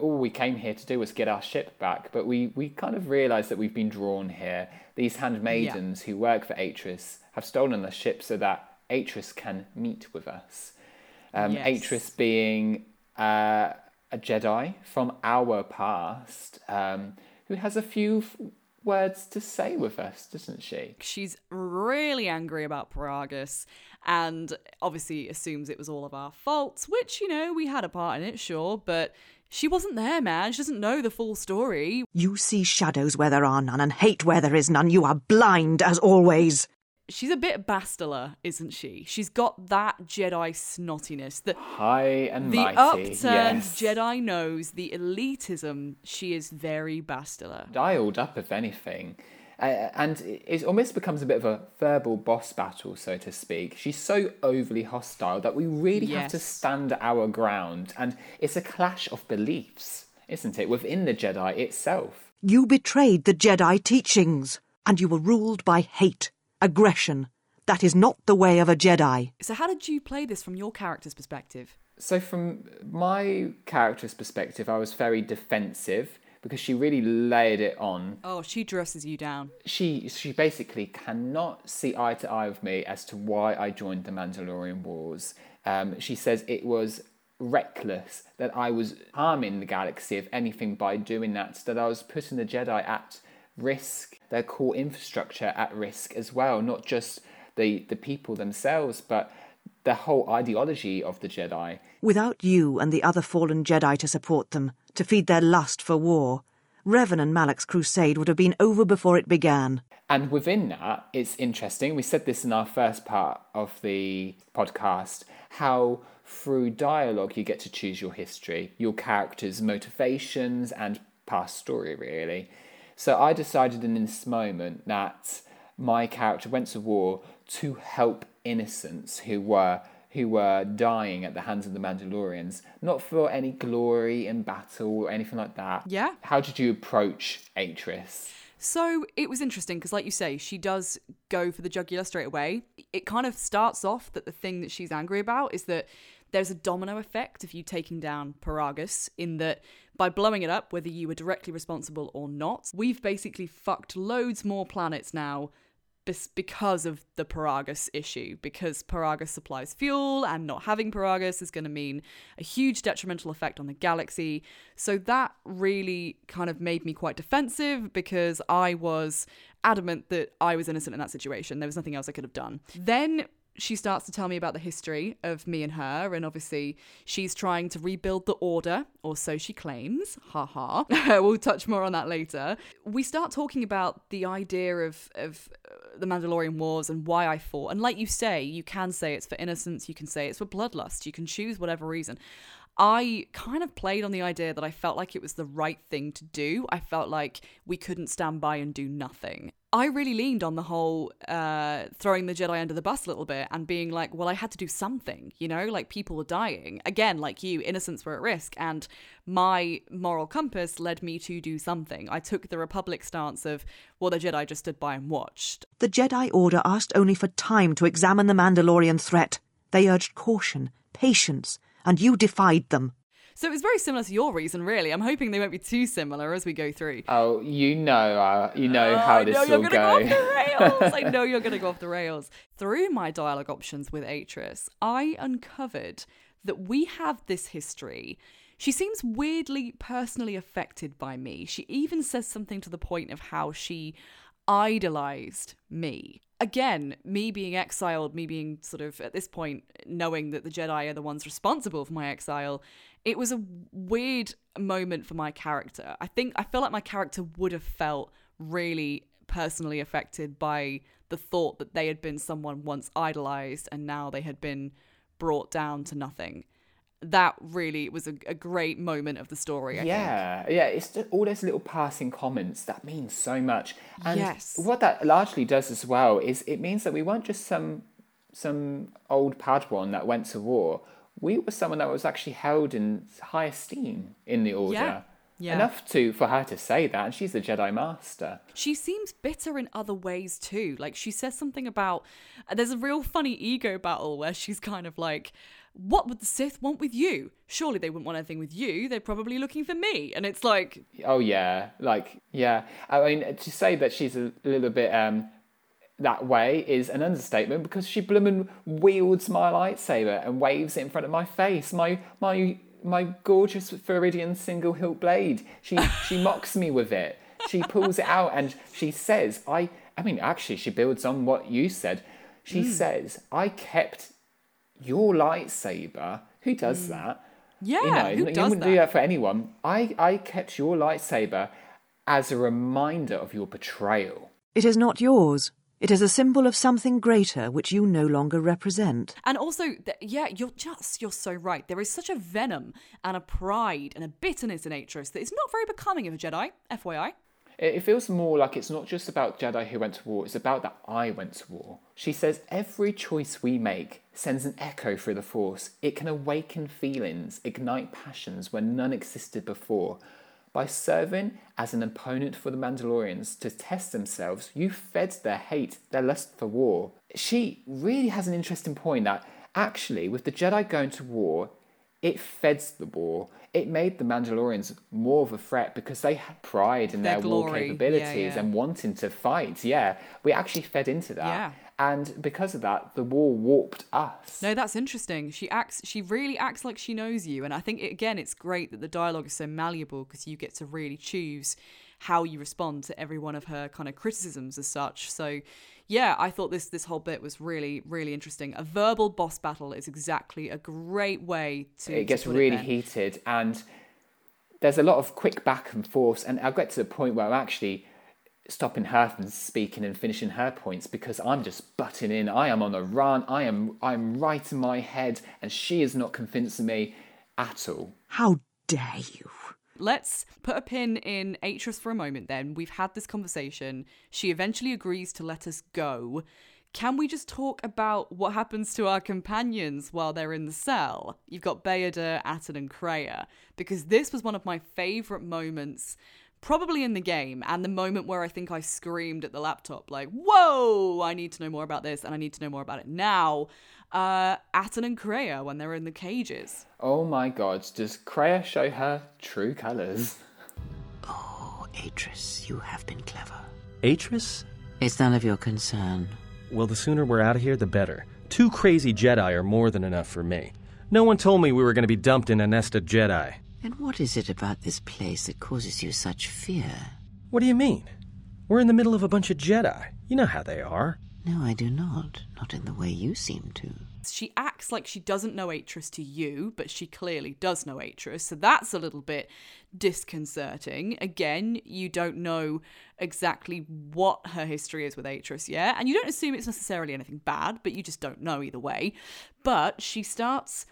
all we came here to do was get our ship back, but we kind of realised that we've been drawn here. These handmaidens who work for Atris have stolen the ship so that Atris can meet with us. Atris being a Jedi from our past, who has a few words to say with us, doesn't she? She's really angry about Peragus and obviously assumes it was all of our faults, which, you know, we had a part in it, sure, but she wasn't there, man. She doesn't know the full story. You see shadows where there are none and hate where there is none. You are blind as always. She's a bit Bastila, isn't she? She's got that Jedi snottiness. High and mighty, yes. The upturned Jedi nose, the elitism. She is very Bastila. Dialed up, if anything. And it almost becomes a bit of a verbal boss battle, so to speak. She's so overly hostile that we really have to stand our ground. And it's a clash of beliefs, isn't it, within the Jedi itself. You betrayed the Jedi teachings, and you were ruled by hate. Aggression. That is not the way of a Jedi. So how did you play this from your character's perspective? So from my character's perspective, I was very defensive because she really layered it on. Oh, she dresses you down. She basically cannot see eye to eye with me as to why I joined the Mandalorian Wars. She says it was reckless, that I was harming the galaxy, if anything, by doing that I was putting the Jedi at risk, their core infrastructure at risk as well, not just the people themselves, but the whole ideology of the Jedi. Without you and the other fallen Jedi to support them, to feed their lust for war, Revan and Malak's crusade would have been over before it began. And within that, it's interesting, we said this in our first part of the podcast, how through dialogue you get to choose your history, your character's motivations and past story, really. So I decided in this moment that my character went to war to help innocents who were dying at the hands of the Mandalorians, not for any glory in battle or anything like that. Yeah. How did you approach Atris? So it was interesting because, like you say, she does go for the jugular straight away. It kind of starts off that the thing that she's angry about is that there's a domino effect of you taking down Peragus, in that by blowing it up, whether you were directly responsible or not, we've basically fucked loads more planets now because of the Peragus issue, because Peragus supplies fuel, and not having Peragus is going to mean a huge detrimental effect on the galaxy. So that really kind of made me quite defensive, because I was adamant that I was innocent in that situation. There was nothing else I could have done. Then she starts to tell me about the history of me and her, and obviously she's trying to rebuild the order, or so she claims. Ha ha. We'll touch more on that later. We start talking about the idea of the Mandalorian Wars and why I fought. And like you say, you can say it's for innocence, you can say it's for bloodlust, you can choose whatever reason. I kind of played on the idea that I felt like it was the right thing to do. I felt like we couldn't stand by and do nothing. I really leaned on the whole throwing the Jedi under the bus a little bit and being like, well, I had to do something, you know, like people were dying. Again, like you, innocents were at risk, and my moral compass led me to do something. I took the Republic stance of, well, the Jedi just stood by and watched. The Jedi Order asked only for time to examine the Mandalorian threat. They urged caution, patience, and you defied them. So it was very similar to your reason, really. I'm hoping they won't be too similar as we go through. Oh, you know how this will go. I know you're going to go off the rails. Through my dialogue options with Atris, I uncovered that we have this history. She seems weirdly personally affected by me. She even says something to the point of how she idolized me. Again, me being exiled, me being sort of, at this point, knowing that the Jedi are the ones responsible for my exile, it was a weird moment for my character. I feel like my character would have felt really personally affected by the thought that they had been someone once idolized and now they had been brought down to nothing. That really was a great moment of the story, I think. Yeah, it's just all those little passing comments that mean so much. And what that largely does as well is it means that we weren't just some old Padawan that went to war. We were someone that was actually held in high esteem in the Order. Yeah. Yeah. Enough for her to say that, and she's the Jedi Master. She seems bitter in other ways too. Like, she says something about, there's a real funny ego battle where she's kind of like, what would the Sith want with you? Surely they wouldn't want anything with you. They're probably looking for me. And it's like... Oh, yeah. Like, yeah. I mean, to say that she's a little bit that way is an understatement, because she bloomin' wields my lightsaber and waves it in front of my face. My gorgeous Viridian single hilt blade. She mocks me with it. She pulls it out and she says, I mean, actually, she builds on what you said. She says, I kept your lightsaber. Who does that? Yeah, who does that? You wouldn't do that for anyone. I kept your lightsaber as a reminder of your betrayal. It is not yours. It is a symbol of something greater which you no longer represent. And also, you're so right. There is such a venom and a pride and a bitterness in Atris that is not very becoming of a Jedi, FYI. It feels more like it's not just about Jedi who went to war, it's about that I went to war. She says every choice we make sends an echo through the Force. It can awaken feelings, ignite passions where none existed before. By serving as an opponent for the Mandalorians to test themselves, you fed their hate, their lust for war. She really has an interesting point that, actually, with the Jedi going to war, it fed the war. It made the Mandalorians more of a threat because they had pride in their war capabilities and wanting to fight. Yeah, we actually fed into that. Yeah. And because of that, the war warped us. No, that's interesting. She really acts like she knows you. And I think, again, it's great that the dialogue is so malleable because you get to really choose how you respond to every one of her kind of criticisms as such. So, yeah, I thought this whole bit was really, really interesting. A verbal boss battle is exactly a great way to... It gets really heated. And there's a lot of quick back and forth. And I'll get to the point where I'm actually... stopping her from speaking and finishing her points because I'm just butting in. I am on a run. I'm right in my head, and she is not convincing me at all. How dare you? Let's put a pin in Atris for a moment then. We've had this conversation. She eventually agrees to let us go. Can we just talk about what happens to our companions while they're in the cell? You've got Bao-Dur, Atton and Kreia, because this was one of my favourite moments probably in the game, and the moment where I think I screamed at the laptop, like, whoa, I need to know more about this, and I need to know more about it now. Atton and Kreia, when they're in the cages. Oh my God, does Kreia show her true colours? Oh, Atris, you have been clever. Atris? It's none of your concern. Well, the sooner we're out of here, the better. 2 crazy Jedi are more than enough for me. No one told me we were going to be dumped in a nest of Jedi. And what is it about this place that causes you such fear? What do you mean? We're in the middle of a bunch of Jedi. You know how they are. No, I do not. Not in the way you seem to. She acts like she doesn't know Atris to you, but she clearly does know Atris, so that's a little bit disconcerting. Again, you don't know exactly what her history is with Atris yet, and you don't assume it's necessarily anything bad, but you just don't know either way. But she starts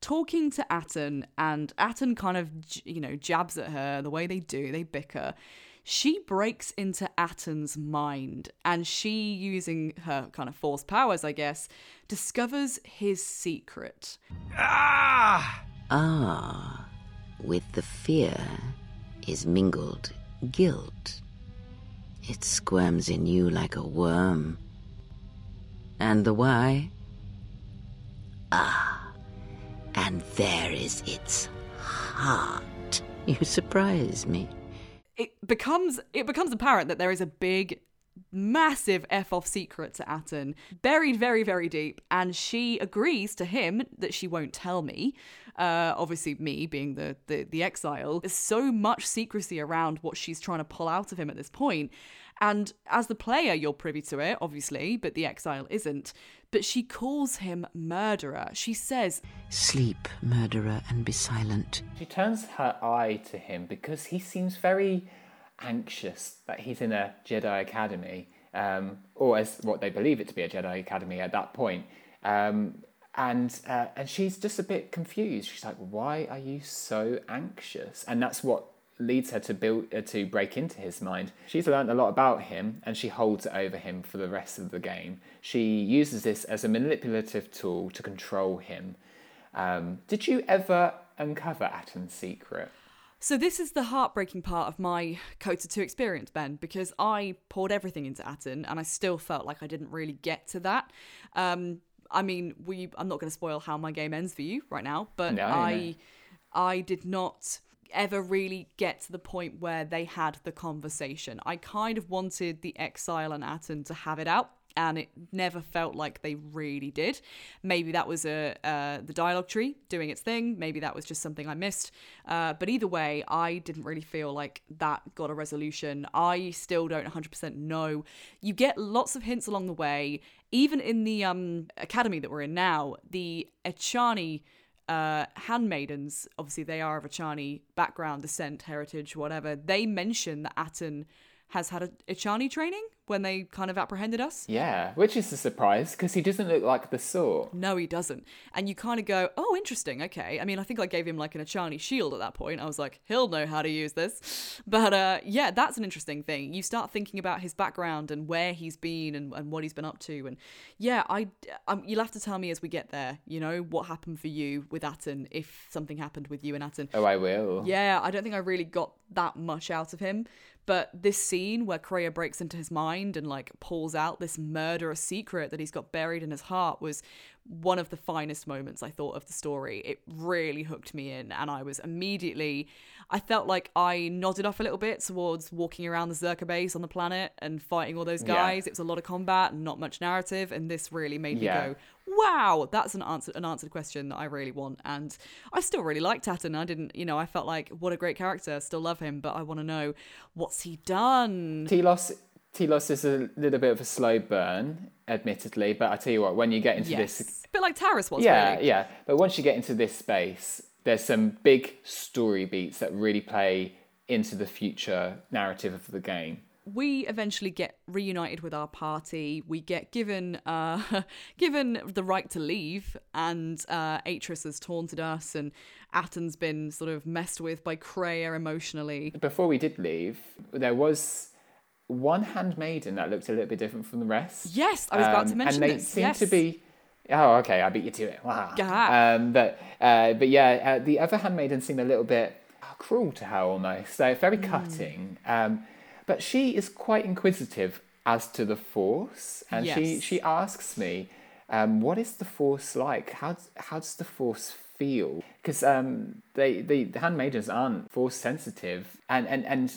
talking to Atton, and Atton kind of, you know, jabs at her the way they do, they bicker. She breaks into Atton's mind, and she, using her kind of force powers, I guess, discovers his secret. Ah! With the fear is mingled guilt. It squirms in you like a worm. And the why? Ah! And there is its heart. You surprise me. It becomes apparent that there is a big, massive F-off secret to Atton, buried very, very deep, and she agrees to him that she won't tell me. Obviously, me being the exile. There's so much secrecy around what she's trying to pull out of him at this point. And as the player, you're privy to it, obviously, but the exile isn't. But she calls him murderer. She says, "Sleep, murderer, and be silent." She turns her eye to him because he seems very anxious that he's in a Jedi academy, or as what they believe it to be a Jedi academy at that point. And she's just a bit confused. She's like, "Why are you so anxious?" And that's what leads her to break into his mind. She's learned a lot about him, and she holds it over him for the rest of the game. She uses this as a manipulative tool to control him. Did you ever uncover Atton's secret? So this is the heartbreaking part of my Kota 2 experience, Ben, because I poured everything into Atton, and I still felt like I didn't really get to that. I'm not going to spoil how my game ends for you right now, but I did not ever really get to the point where they had the conversation. I kind of wanted the exile and Atton to have it out, and it never felt like they really did. Maybe that was the dialogue tree doing its thing. Maybe that was just something I missed. But either way, I didn't really feel like that got a resolution. I still don't 100% know. You get lots of hints along the way. Even in the academy that we're in now, the Echani handmaidens, obviously they are of Echani background, descent, heritage, whatever, they mention that Atton has had a Echani training when they kind of apprehended us. Yeah, which is a surprise, because he doesn't look like the sort. No, he doesn't. And you kind of go, oh, interesting, okay. I mean, I think I gave him like an Echani shield at that point. I was like, he'll know how to use this. But yeah, that's an interesting thing. You start thinking about his background and where he's been and what he's been up to. And yeah, you'll have to tell me as we get there, you know, what happened for you with Atton, if something happened with you and Atton. Oh, I will. Yeah, I don't think I really got that much out of him. But this scene where Kreia breaks into his mind and like pulls out this murderous secret that he's got buried in his heart was one of the finest moments I thought of the story. It really hooked me in, and I was I felt like I nodded off a little bit towards walking around the Czerka base on the planet and fighting all those guys. Yeah. It was a lot of combat and not much narrative, and this really made me go, wow, that's an answered question that I really want. And I still really liked Atton. I felt like, what a great character. Still love him, but I want to know, what's he done? Telos is a little bit of a slow burn, admittedly, but I tell you what, when you get into this... A bit like Taris was, really. Yeah, but once you get into this space, there's some big story beats that really play into the future narrative of the game. We eventually get reunited with our party. We get given the right to leave, and Atris has taunted us, and Atton's been sort of messed with by Kreia emotionally. Before we did leave, there was one handmaiden that looked a little bit different from the rest. Yes, I was about to mention this. And they seem to be... Oh, okay, I beat you to it. Wow. Yeah. But the other handmaiden seemed a little bit cruel to her almost, so very cutting. But she is quite inquisitive as to the Force, and she asks me, what is the Force like? How does the Force feel? Because the handmaidens aren't Force sensitive, and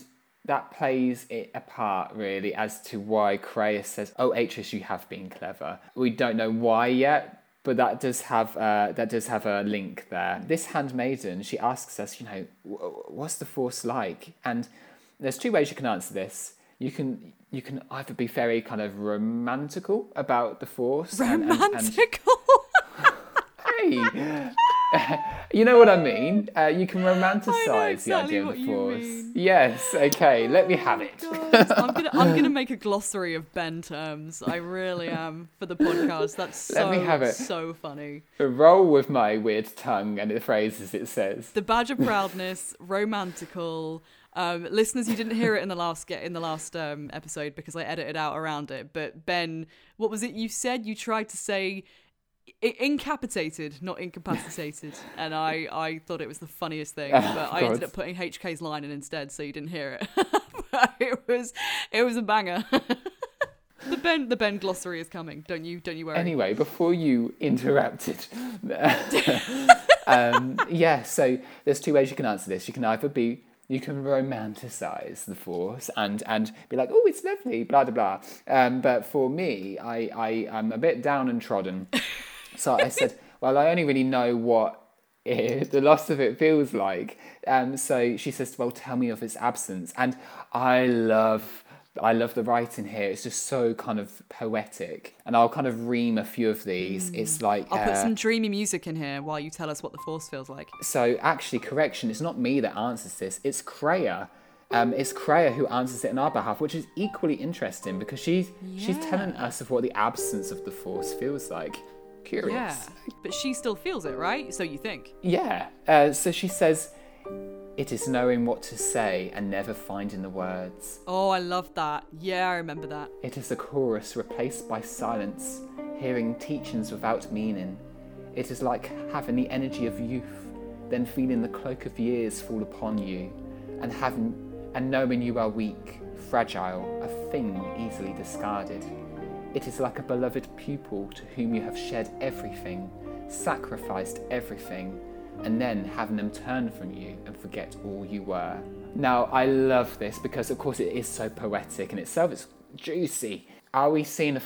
that plays it a part, really, as to why Kreia says, oh, Atris, you have been clever. We don't know why yet, but that does have a link there. This handmaiden, she asks us, you know, what's the Force like? And there's two ways you can answer this. you can either be very kind of romantical about the Force. Romantical? Hey! You know what I mean? You can romanticize exactly the idea of the Force. Yes, okay, let me have it. I'm gonna make a glossary of Ben terms. I really am, for the podcast. That's so funny. Roll with my weird tongue and the phrases it says. The badge of proudness, romantical. Listeners, you didn't hear it in the last episode because I edited out around it. But Ben, what was it you said? You tried to say incapitated, not incapacitated, and I thought it was the funniest thing, but I ended up putting HK's line in instead, so you didn't hear it. But it was a banger. The Ben glossary is coming. Don't you worry. Anyway, before you interrupted, so there's two ways you can answer this. You can either be, you can romanticize the Force and be like, oh, it's lovely, blah blah blah. But for me, I'm a bit down and trodden. So I said, well, I only really know what the loss of it feels like. So she says, well, tell me of its absence. And I love the writing here. It's just so kind of poetic. And I'll kind of ream a few of these. It's like... I'll put some dreamy music in here while you tell us what the Force feels like. So actually, correction, it's not me that answers this. It's Kreia. It's Kreia who answers it on our behalf, which is equally interesting because she's telling us of what the absence of the Force feels like. Curious. Yeah, but she still feels it, right? So you think. Yeah. So she says, it is knowing what to say and never finding the words. Oh, I love that. Yeah, I remember that. It is a chorus replaced by silence, hearing teachings without meaning. It is like having the energy of youth, then feeling the cloak of years fall upon you, and knowing you are weak, fragile, a thing easily discarded. It is like a beloved pupil to whom you have shed everything, sacrificed everything, and then having them turn from you and forget all you were. Now, I love this because, of course, it is so poetic in itself. It's juicy. Are we seeing a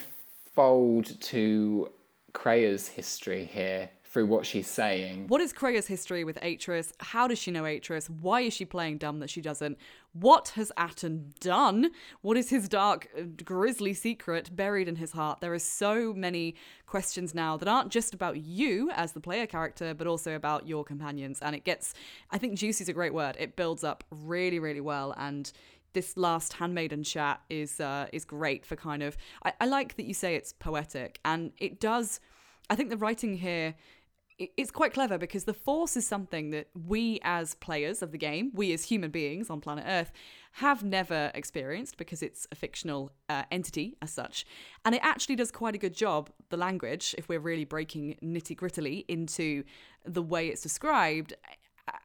fold to Kreia's history here through what she's saying? What is Kreia's history with Atris? How does she know Atris? Why is she playing dumb that she doesn't? What has Atton done? What is his dark, grisly secret buried in his heart? There are so many questions now that aren't just about you as the player character, but also about your companions. And it gets, I think juicy is a great word. It builds up really, really well. And this last handmaiden chat is great for kind of, I like that you say it's poetic. And it does, I think the writing here, it's quite clever because the Force is something that we as players of the game, we as human beings on planet Earth, have never experienced because it's a fictional entity as such. And it actually does quite a good job, the language, if we're really breaking nitty-grittily into the way it's described,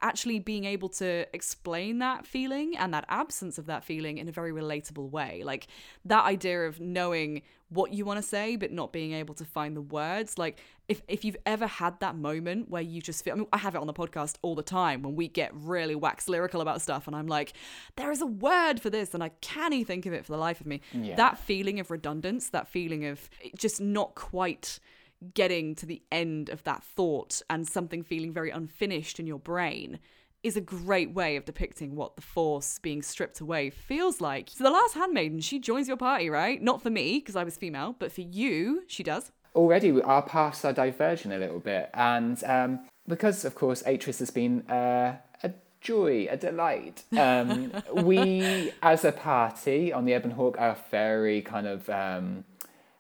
actually being able to explain that feeling and that absence of that feeling in a very relatable way. Like that idea of knowing what you want to say but not being able to find the words. Like if you've ever had that moment where you just feel, I mean, I have it on the podcast all the time when we get really wax lyrical about stuff and I'm like, there is a word for this and I can't think of it for the life of me. Yeah. That feeling of redundance, that feeling of just not quite getting to the end of that thought and something feeling very unfinished in your brain is a great way of depicting what the Force being stripped away feels like. So the last handmaiden, she joins your party, right? Not for me, because I was female, but for you, she does. Already our paths are diverging a little bit. And because, of course, Atris has been a joy, a delight. We, as a party on the Ebon Hawk, are very kind of...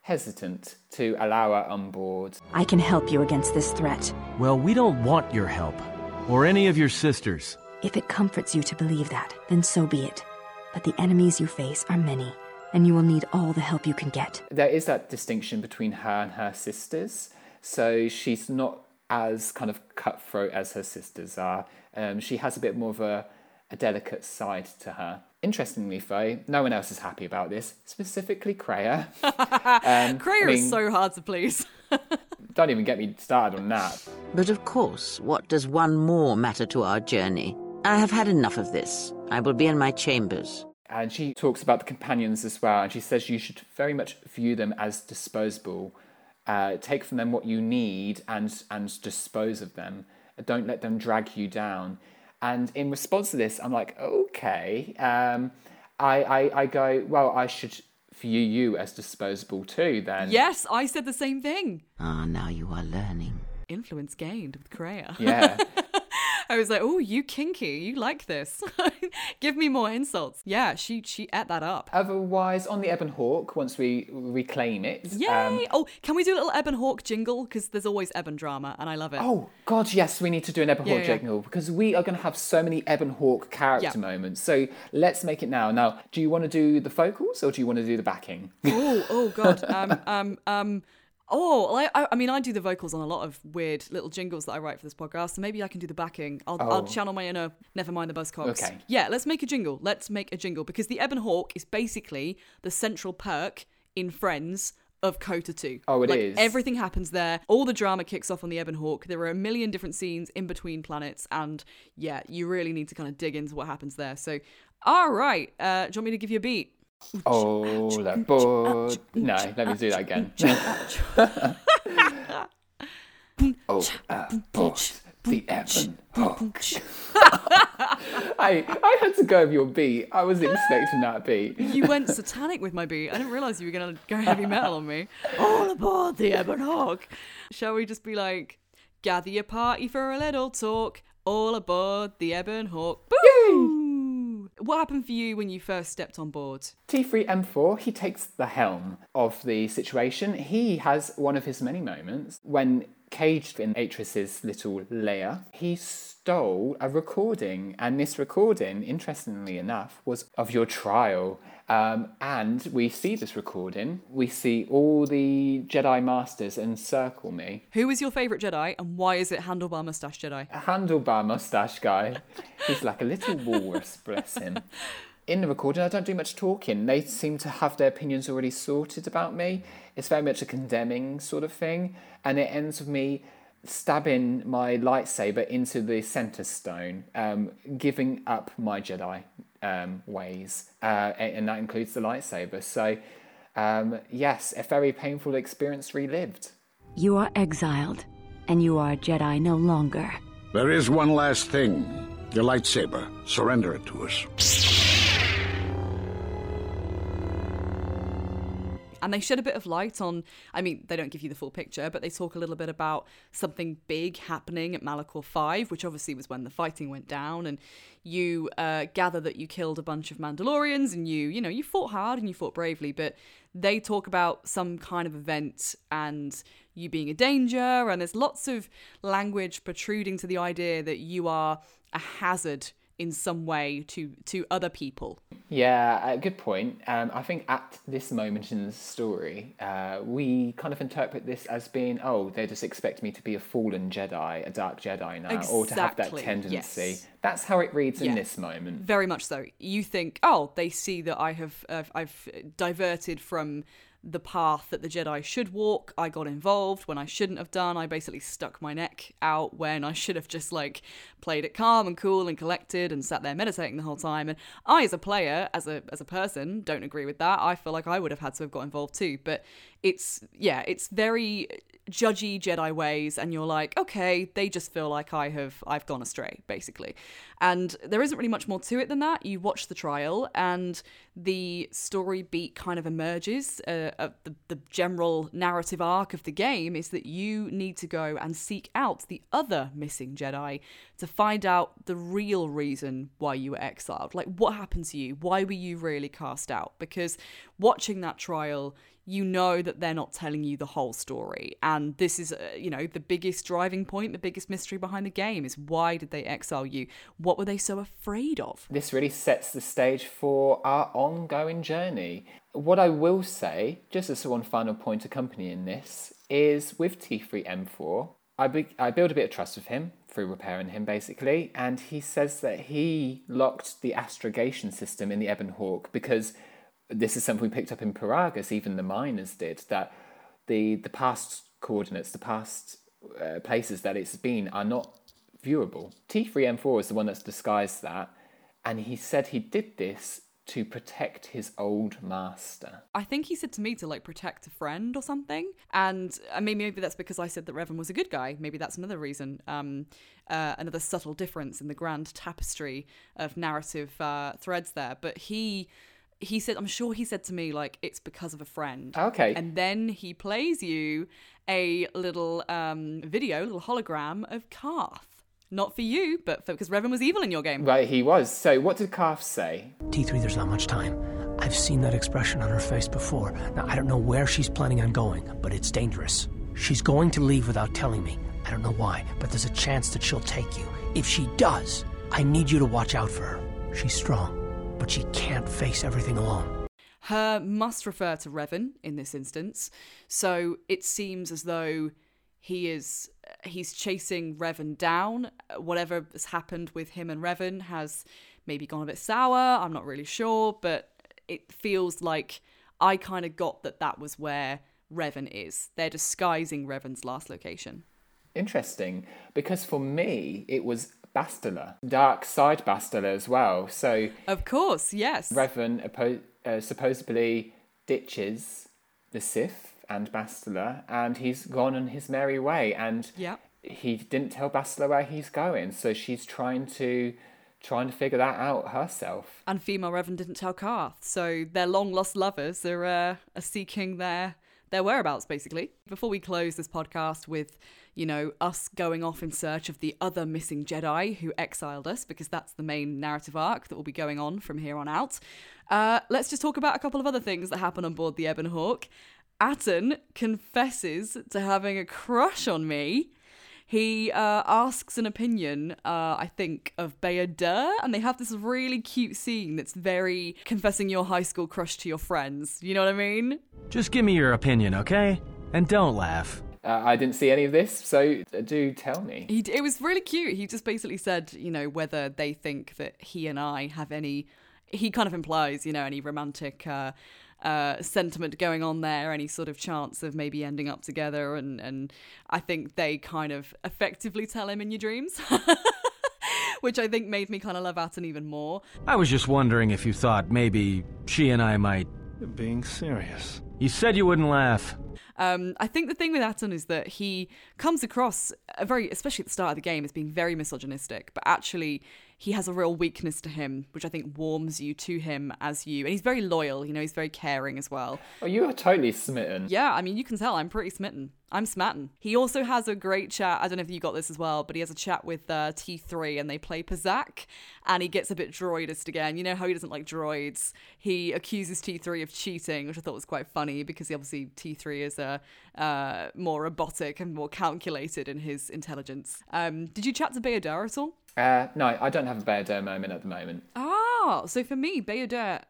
hesitant to allow her on board. I can help you against this threat. Well, we don't want your help, or any of your sisters. If it comforts you to believe that, then so be it. But the enemies you face are many, and you will need all the help you can get. There is that distinction between her and her sisters, so she's not as kind of cutthroat as her sisters are. She has a bit more of a delicate side to her. Interestingly, though, no one else is happy about this, specifically Kreia. Kreia is so hard to please. Don't even get me started on that. But of course, what does one more matter to our journey? I have had enough of this. I will be in my chambers. And she talks about the companions as well, and she says you should very much view them as disposable. Take from them what you need and dispose of them. Don't let them drag you down. And in response to this, I'm like, okay, I go, well, I should view you as disposable too, then. Yes, I said the same thing. Ah, now you are learning. Influence gained with Kreia. Yeah. I was like, oh, you kinky, you like this. Give me more insults. Yeah, she ate that up. Otherwise, on the Ebon Hawk, once we reclaim it. Yay! Oh, can we do a little Ebon Hawk jingle? Because there's always Ebon drama, and I love it. Oh, God, yes, we need to do an Ebon Hawk jingle, because we are going to have so many Ebon Hawk character moments. So let's make it now. Now, do you want to do the vocals, or do you want to do the backing? Oh, God. Oh, I mean, I do the vocals on a lot of weird little jingles that I write for this podcast, so maybe I can do the backing. I'll channel my inner Never Mind the Buzzcocks. Okay. Yeah, let's make a jingle. Let's make a jingle, because the Ebon Hawk is basically the central perk in Friends of Kota 2. Oh, it is. Everything happens there. All the drama kicks off on the Ebon Hawk. There are a million different scenes in between planets, and yeah, you really need to kind of dig into what happens there. So, all right, do you want me to give you a beat? Oh, that board. No, let me do that again. Oh, board. The Ebon Hawk. I had to go with your beat. I wasn't expecting that beat. You went satanic with my beat. I didn't realise you were going to go heavy metal on me. All aboard the Ebon Hawk. Shall we just be like, gather your party for a little talk. All aboard the Ebon Hawk. Boo! Yay! What happened for you when you first stepped on board? T3M4, he takes the helm of the situation. He has one of his many moments when, caged in Atris's little lair, he stole a recording. And this recording, interestingly enough, was of your trial. And we see this recording. We see all the Jedi Masters encircle me. Who is your favourite Jedi, and why is it Handlebar Mustache Jedi? A handlebar mustache guy. He's like a little walrus, bless him. In the recording, I don't do much talking. They seem to have their opinions already sorted about me. It's very much a condemning sort of thing. And it ends with me stabbing my lightsaber into the centre stone, giving up my Jedi ways, and that includes the lightsaber. So yes, a very painful experience relived. You are exiled, and you are a Jedi no longer. There is one last thing. Your lightsaber. Surrender it to us. And they shed a bit of light on, I mean, they don't give you the full picture, but they talk a little bit about something big happening at Malachor V, which obviously was when the fighting went down, and you gather that you killed a bunch of Mandalorians, and you fought hard and you fought bravely, but they talk about some kind of event and you being a danger, and there's lots of language protruding to the idea that you are a hazard in some way to other people. Yeah, good point. I think at this moment in the story, we kind of interpret this as being, they just expect me to be a fallen Jedi, a dark Jedi now, exactly. Or to have that tendency. Yes. That's how it reads in this moment. Very much so. You think, they see that I have I've diverted from the path that the Jedi should walk. I got involved when I shouldn't have done. I basically stuck my neck out when I should have just played it calm and cool and collected and sat there meditating the whole time. And I, as a player, as a person, don't agree with that. I feel like I would have had to have got involved too. But it's very judgy Jedi ways, and you're like, okay, they just feel like I've gone astray, basically. And there isn't really much more to it than that. You watch the trial, and the story beat kind of emerges. The general narrative arc of the game is that you need to go and seek out the other missing Jedi to find out the real reason why you were exiled. What happened to you? Why were you really cast out? Because watching that trial, you know that they're not telling you the whole story. And this is, the biggest driving point, the biggest mystery behind the game is, why did they exile you? What were they so afraid of? This really sets the stage for our ongoing journey. What I will say, just as one final point accompanying this, is with T3M4, I build a bit of trust with him through repairing him, basically. And he says that he locked the astrogation system in the Ebon Hawk because... this is something we picked up in Peragus, even the miners did, that the past coordinates, the past places that it's been are not viewable. T3M4 is the one that's disguised that, and he said he did this to protect his old master. I think he said to me to protect a friend or something. And I mean, maybe that's because I said that Revan was a good guy. Maybe that's another reason. Another subtle difference in the grand tapestry of narrative threads there. But he he said, I'm sure he said to me, like, it's because of a friend. Okay. And then he plays you a little video, a little hologram of Carth. Not for you, but because Revan was evil in your game. Right, he was. So what did Carth say? T3, there's not much time. I've seen that expression on her face before. Now, I don't know where she's planning on going, but it's dangerous. She's going to leave without telling me. I don't know why, but there's a chance that she'll take you. If she does, I need you to watch out for her. She's strong, but she can't face everything alone. Her must refer to Revan in this instance. So it seems as though he's chasing Revan down. Whatever has happened with him and Revan has maybe gone a bit sour. I'm not really sure, but it feels like I kind of got that was where Revan is. They're disguising Revan's last location. Interesting, because for me, it was Bastila. Dark side Bastila as well. So of course, yes. Revan supposedly ditches the Sith and Bastila, and he's gone on his merry way, and he didn't tell Bastila where he's going, so she's trying to figure that out herself. And female Revan didn't tell Carth, so their long-lost lovers are seeking their whereabouts, basically. Before we close this podcast with, you know, us going off in search of the other missing Jedi who exiled us, because that's the main narrative arc that will be going on from here on out, let's just talk about a couple of other things that happen on board the Ebon Hawk. Atton confesses to having a crush on me. He asks an opinion, I think, of Bao-Dur, and they have this really cute scene that's very confessing your high school crush to your friends. You know what I mean? Just give me your opinion, okay? And don't laugh. I didn't see any of this, so do tell me. It was really cute. He just basically said, you know, whether they think that he and I have any... He kind of implies, you know, any romantic... sentiment going on there, any sort of chance of maybe ending up together, and I think they kind of effectively tell him in your dreams, which I think made me kind of love Atton even more. I was just wondering if you thought maybe she and I might... Being serious. You said you wouldn't laugh. I think the thing with Atton is that he comes across, especially at the start of the game, as being very misogynistic, but actually... He has a real weakness to him, which I think warms you to him as you... And he's very loyal, you know, he's very caring as well. Oh, you are totally smitten. Yeah, I mean, you can tell I'm pretty smitten. I'm smatten. He also has a great chat. I don't know if you got this as well, but he has a chat with T3 and they play Pazak, and he gets a bit droidist again. You know how he doesn't like droids. He accuses T3 of cheating, which I thought was quite funny because obviously T3 is more robotic and more calculated in his intelligence. Did you chat to Bao-Dur at all? No, I don't have a Bao-Dur moment at the moment. Oh, so for me, Bao-Dur,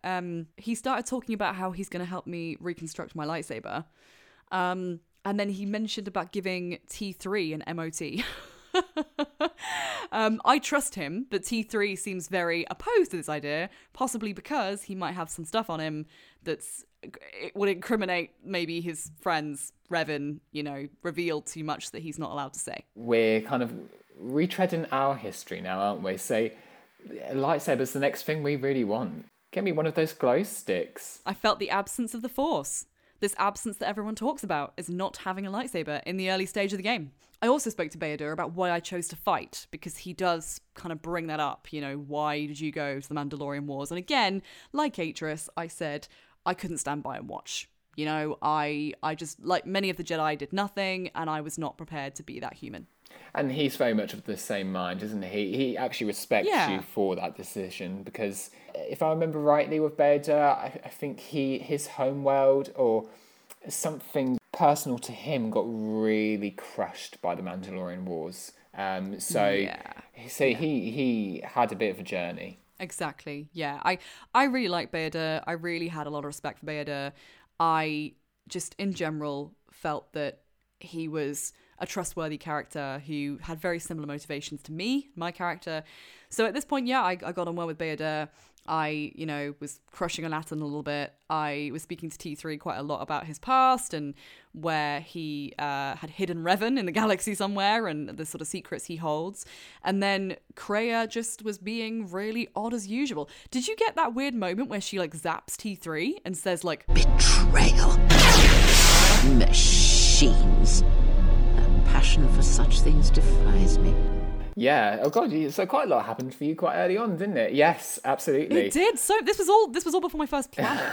he started talking about how he's going to help me reconstruct my lightsaber. And then he mentioned about giving T3 an MOT. I trust him, but T3 seems very opposed to this idea, possibly because he might have some stuff on him it would incriminate maybe his friends, Revan, you know, reveal too much that he's not allowed to say. We're kind of retreading our history now, aren't we? So lightsaber's the next thing we really want. Get me one of those glow sticks. I felt the absence of the Force. This absence that everyone talks about is not having a lightsaber in the early stage of the game. I also spoke to Bao-Dur about why I chose to fight, because he does kind of bring that up, you know, why did you go to the Mandalorian Wars? And again, like Atris, I said, I couldn't stand by and watch. You know, I just, like many of the Jedi, did nothing, and I was not prepared to be that human. And he's very much of the same mind, isn't he? He actually respects you for that decision, because if I remember rightly with Bao-Dur, I think his homeworld or something personal to him got really crushed by the Mandalorian Wars. He had a bit of a journey. Exactly, yeah. I really like Bao-Dur. I really had a lot of respect for Bao-Dur. I just, in general, felt that he was a trustworthy character who had very similar motivations to me, my character. So at this point, I got on well with Bao-Dur. I, you know, was crushing on Atton a little bit. I was speaking to T3 quite a lot about his past and where he had hidden Revan in the galaxy somewhere and the sort of secrets he holds. And then Kreia just was being really odd as usual. Did you get that weird moment where she like zaps T3 and says like, betrayal, machines. Passion for such things defies me. Yeah. Oh God. So quite a lot happened for you quite early on, didn't it? Yes, absolutely. It did. So this was all before my first planet.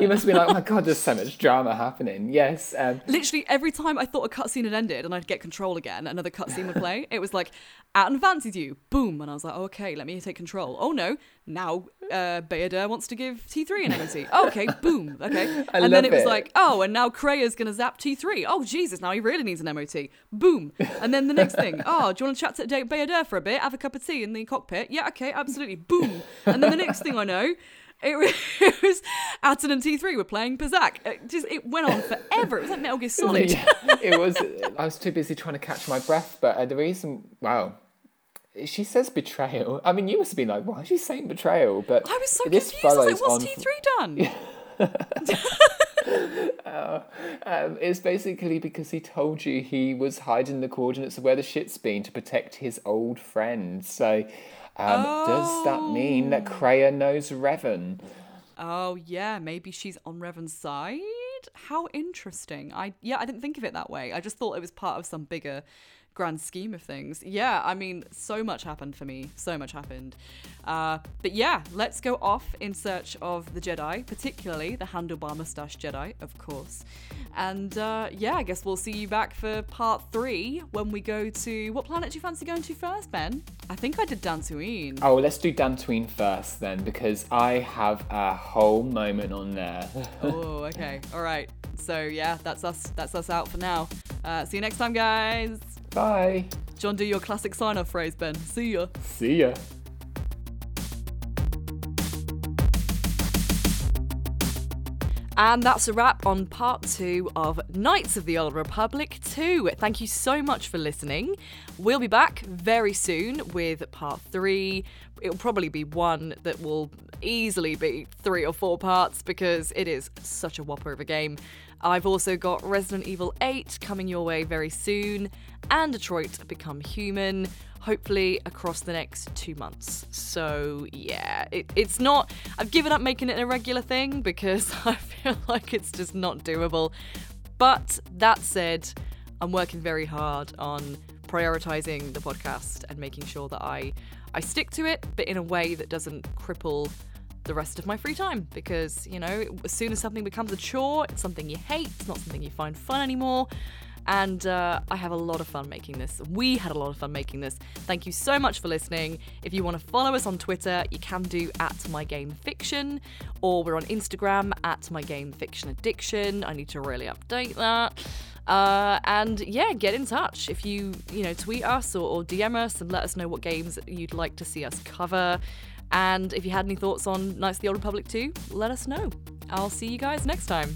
You must be like, oh my God, there's so much drama happening. Yes. Literally every time I thought a cutscene had ended and I'd get control again, another cutscene would play. It was like, Atton fancies you. Boom. And I was like, oh, okay, let me take control. Oh no. Now Bao-Dur wants to give T3 an MOT. Oh, okay. Boom. Okay. And then it was like, oh, and now Kreia's going to zap T3. Oh Jesus. Now he really needs an MOT. Boom. And then the next thing, oh, do you want to chat to Bao-Dur for a bit? Have a cup of tea in the cockpit? Yeah, okay, absolutely. Boom. And then the next thing I know, it was Atton and T3 were playing Pazak. It went on forever. It was like Metal Gear Solid. Yeah, it was. I was too busy trying to catch my breath, but the reason, wow. She says betrayal. I mean, you must have been like, why is she saying betrayal? But I was so confused. I was like, what's T3 done? It's basically because he told you he was hiding the coordinates of where the ship's been to protect his old friend. So does that mean that Kreia knows Revan? Oh yeah, maybe she's on Revan's side. How interesting. I didn't think of it that way. I just thought it was part of some bigger grand scheme of things. Yeah, I mean, so much happened for me. So much happened. But yeah, let's go off in search of the Jedi, particularly the handlebar mustache Jedi, of course. And I guess we'll see you back for part 3 when we go to... What planet do you fancy going to first, Ben? I think I did Dantooine. Oh, let's do Dantooine first then, because I have a whole moment on there. Oh, okay. All right. So yeah, that's us out for now. See you next time, guys. Bye. John, do your classic sign-off phrase, Ben. See ya. See ya. And that's a wrap on part 2 of Knights of the Old Republic 2. Thank you so much for listening. We'll be back very soon with part 3. It'll probably be one that will easily be 3 or 4 parts because it is such a whopper of a game. I've also got Resident Evil 8 coming your way very soon and Detroit Become Human, hopefully across the next 2 months. So yeah, it's not... I've given up making it a regular thing because I feel like it's just not doable. But that said, I'm working very hard on prioritising the podcast and making sure that I stick to it, but in a way that doesn't cripple the rest of my free time, because, you know, as soon as something becomes a chore, it's something you hate, it's not something you find fun anymore. And I have a lot of fun making this. We had a lot of fun making this. Thank you so much for listening. If you want to follow us on Twitter, you can do @mygamefiction, or we're on Instagram @mygamefictionaddiction. I need to really update that. And yeah, get in touch. If you tweet us or DM us and let us know what games you'd like to see us cover. And if you had any thoughts on Knights of the Old Republic 2, let us know. I'll see you guys next time.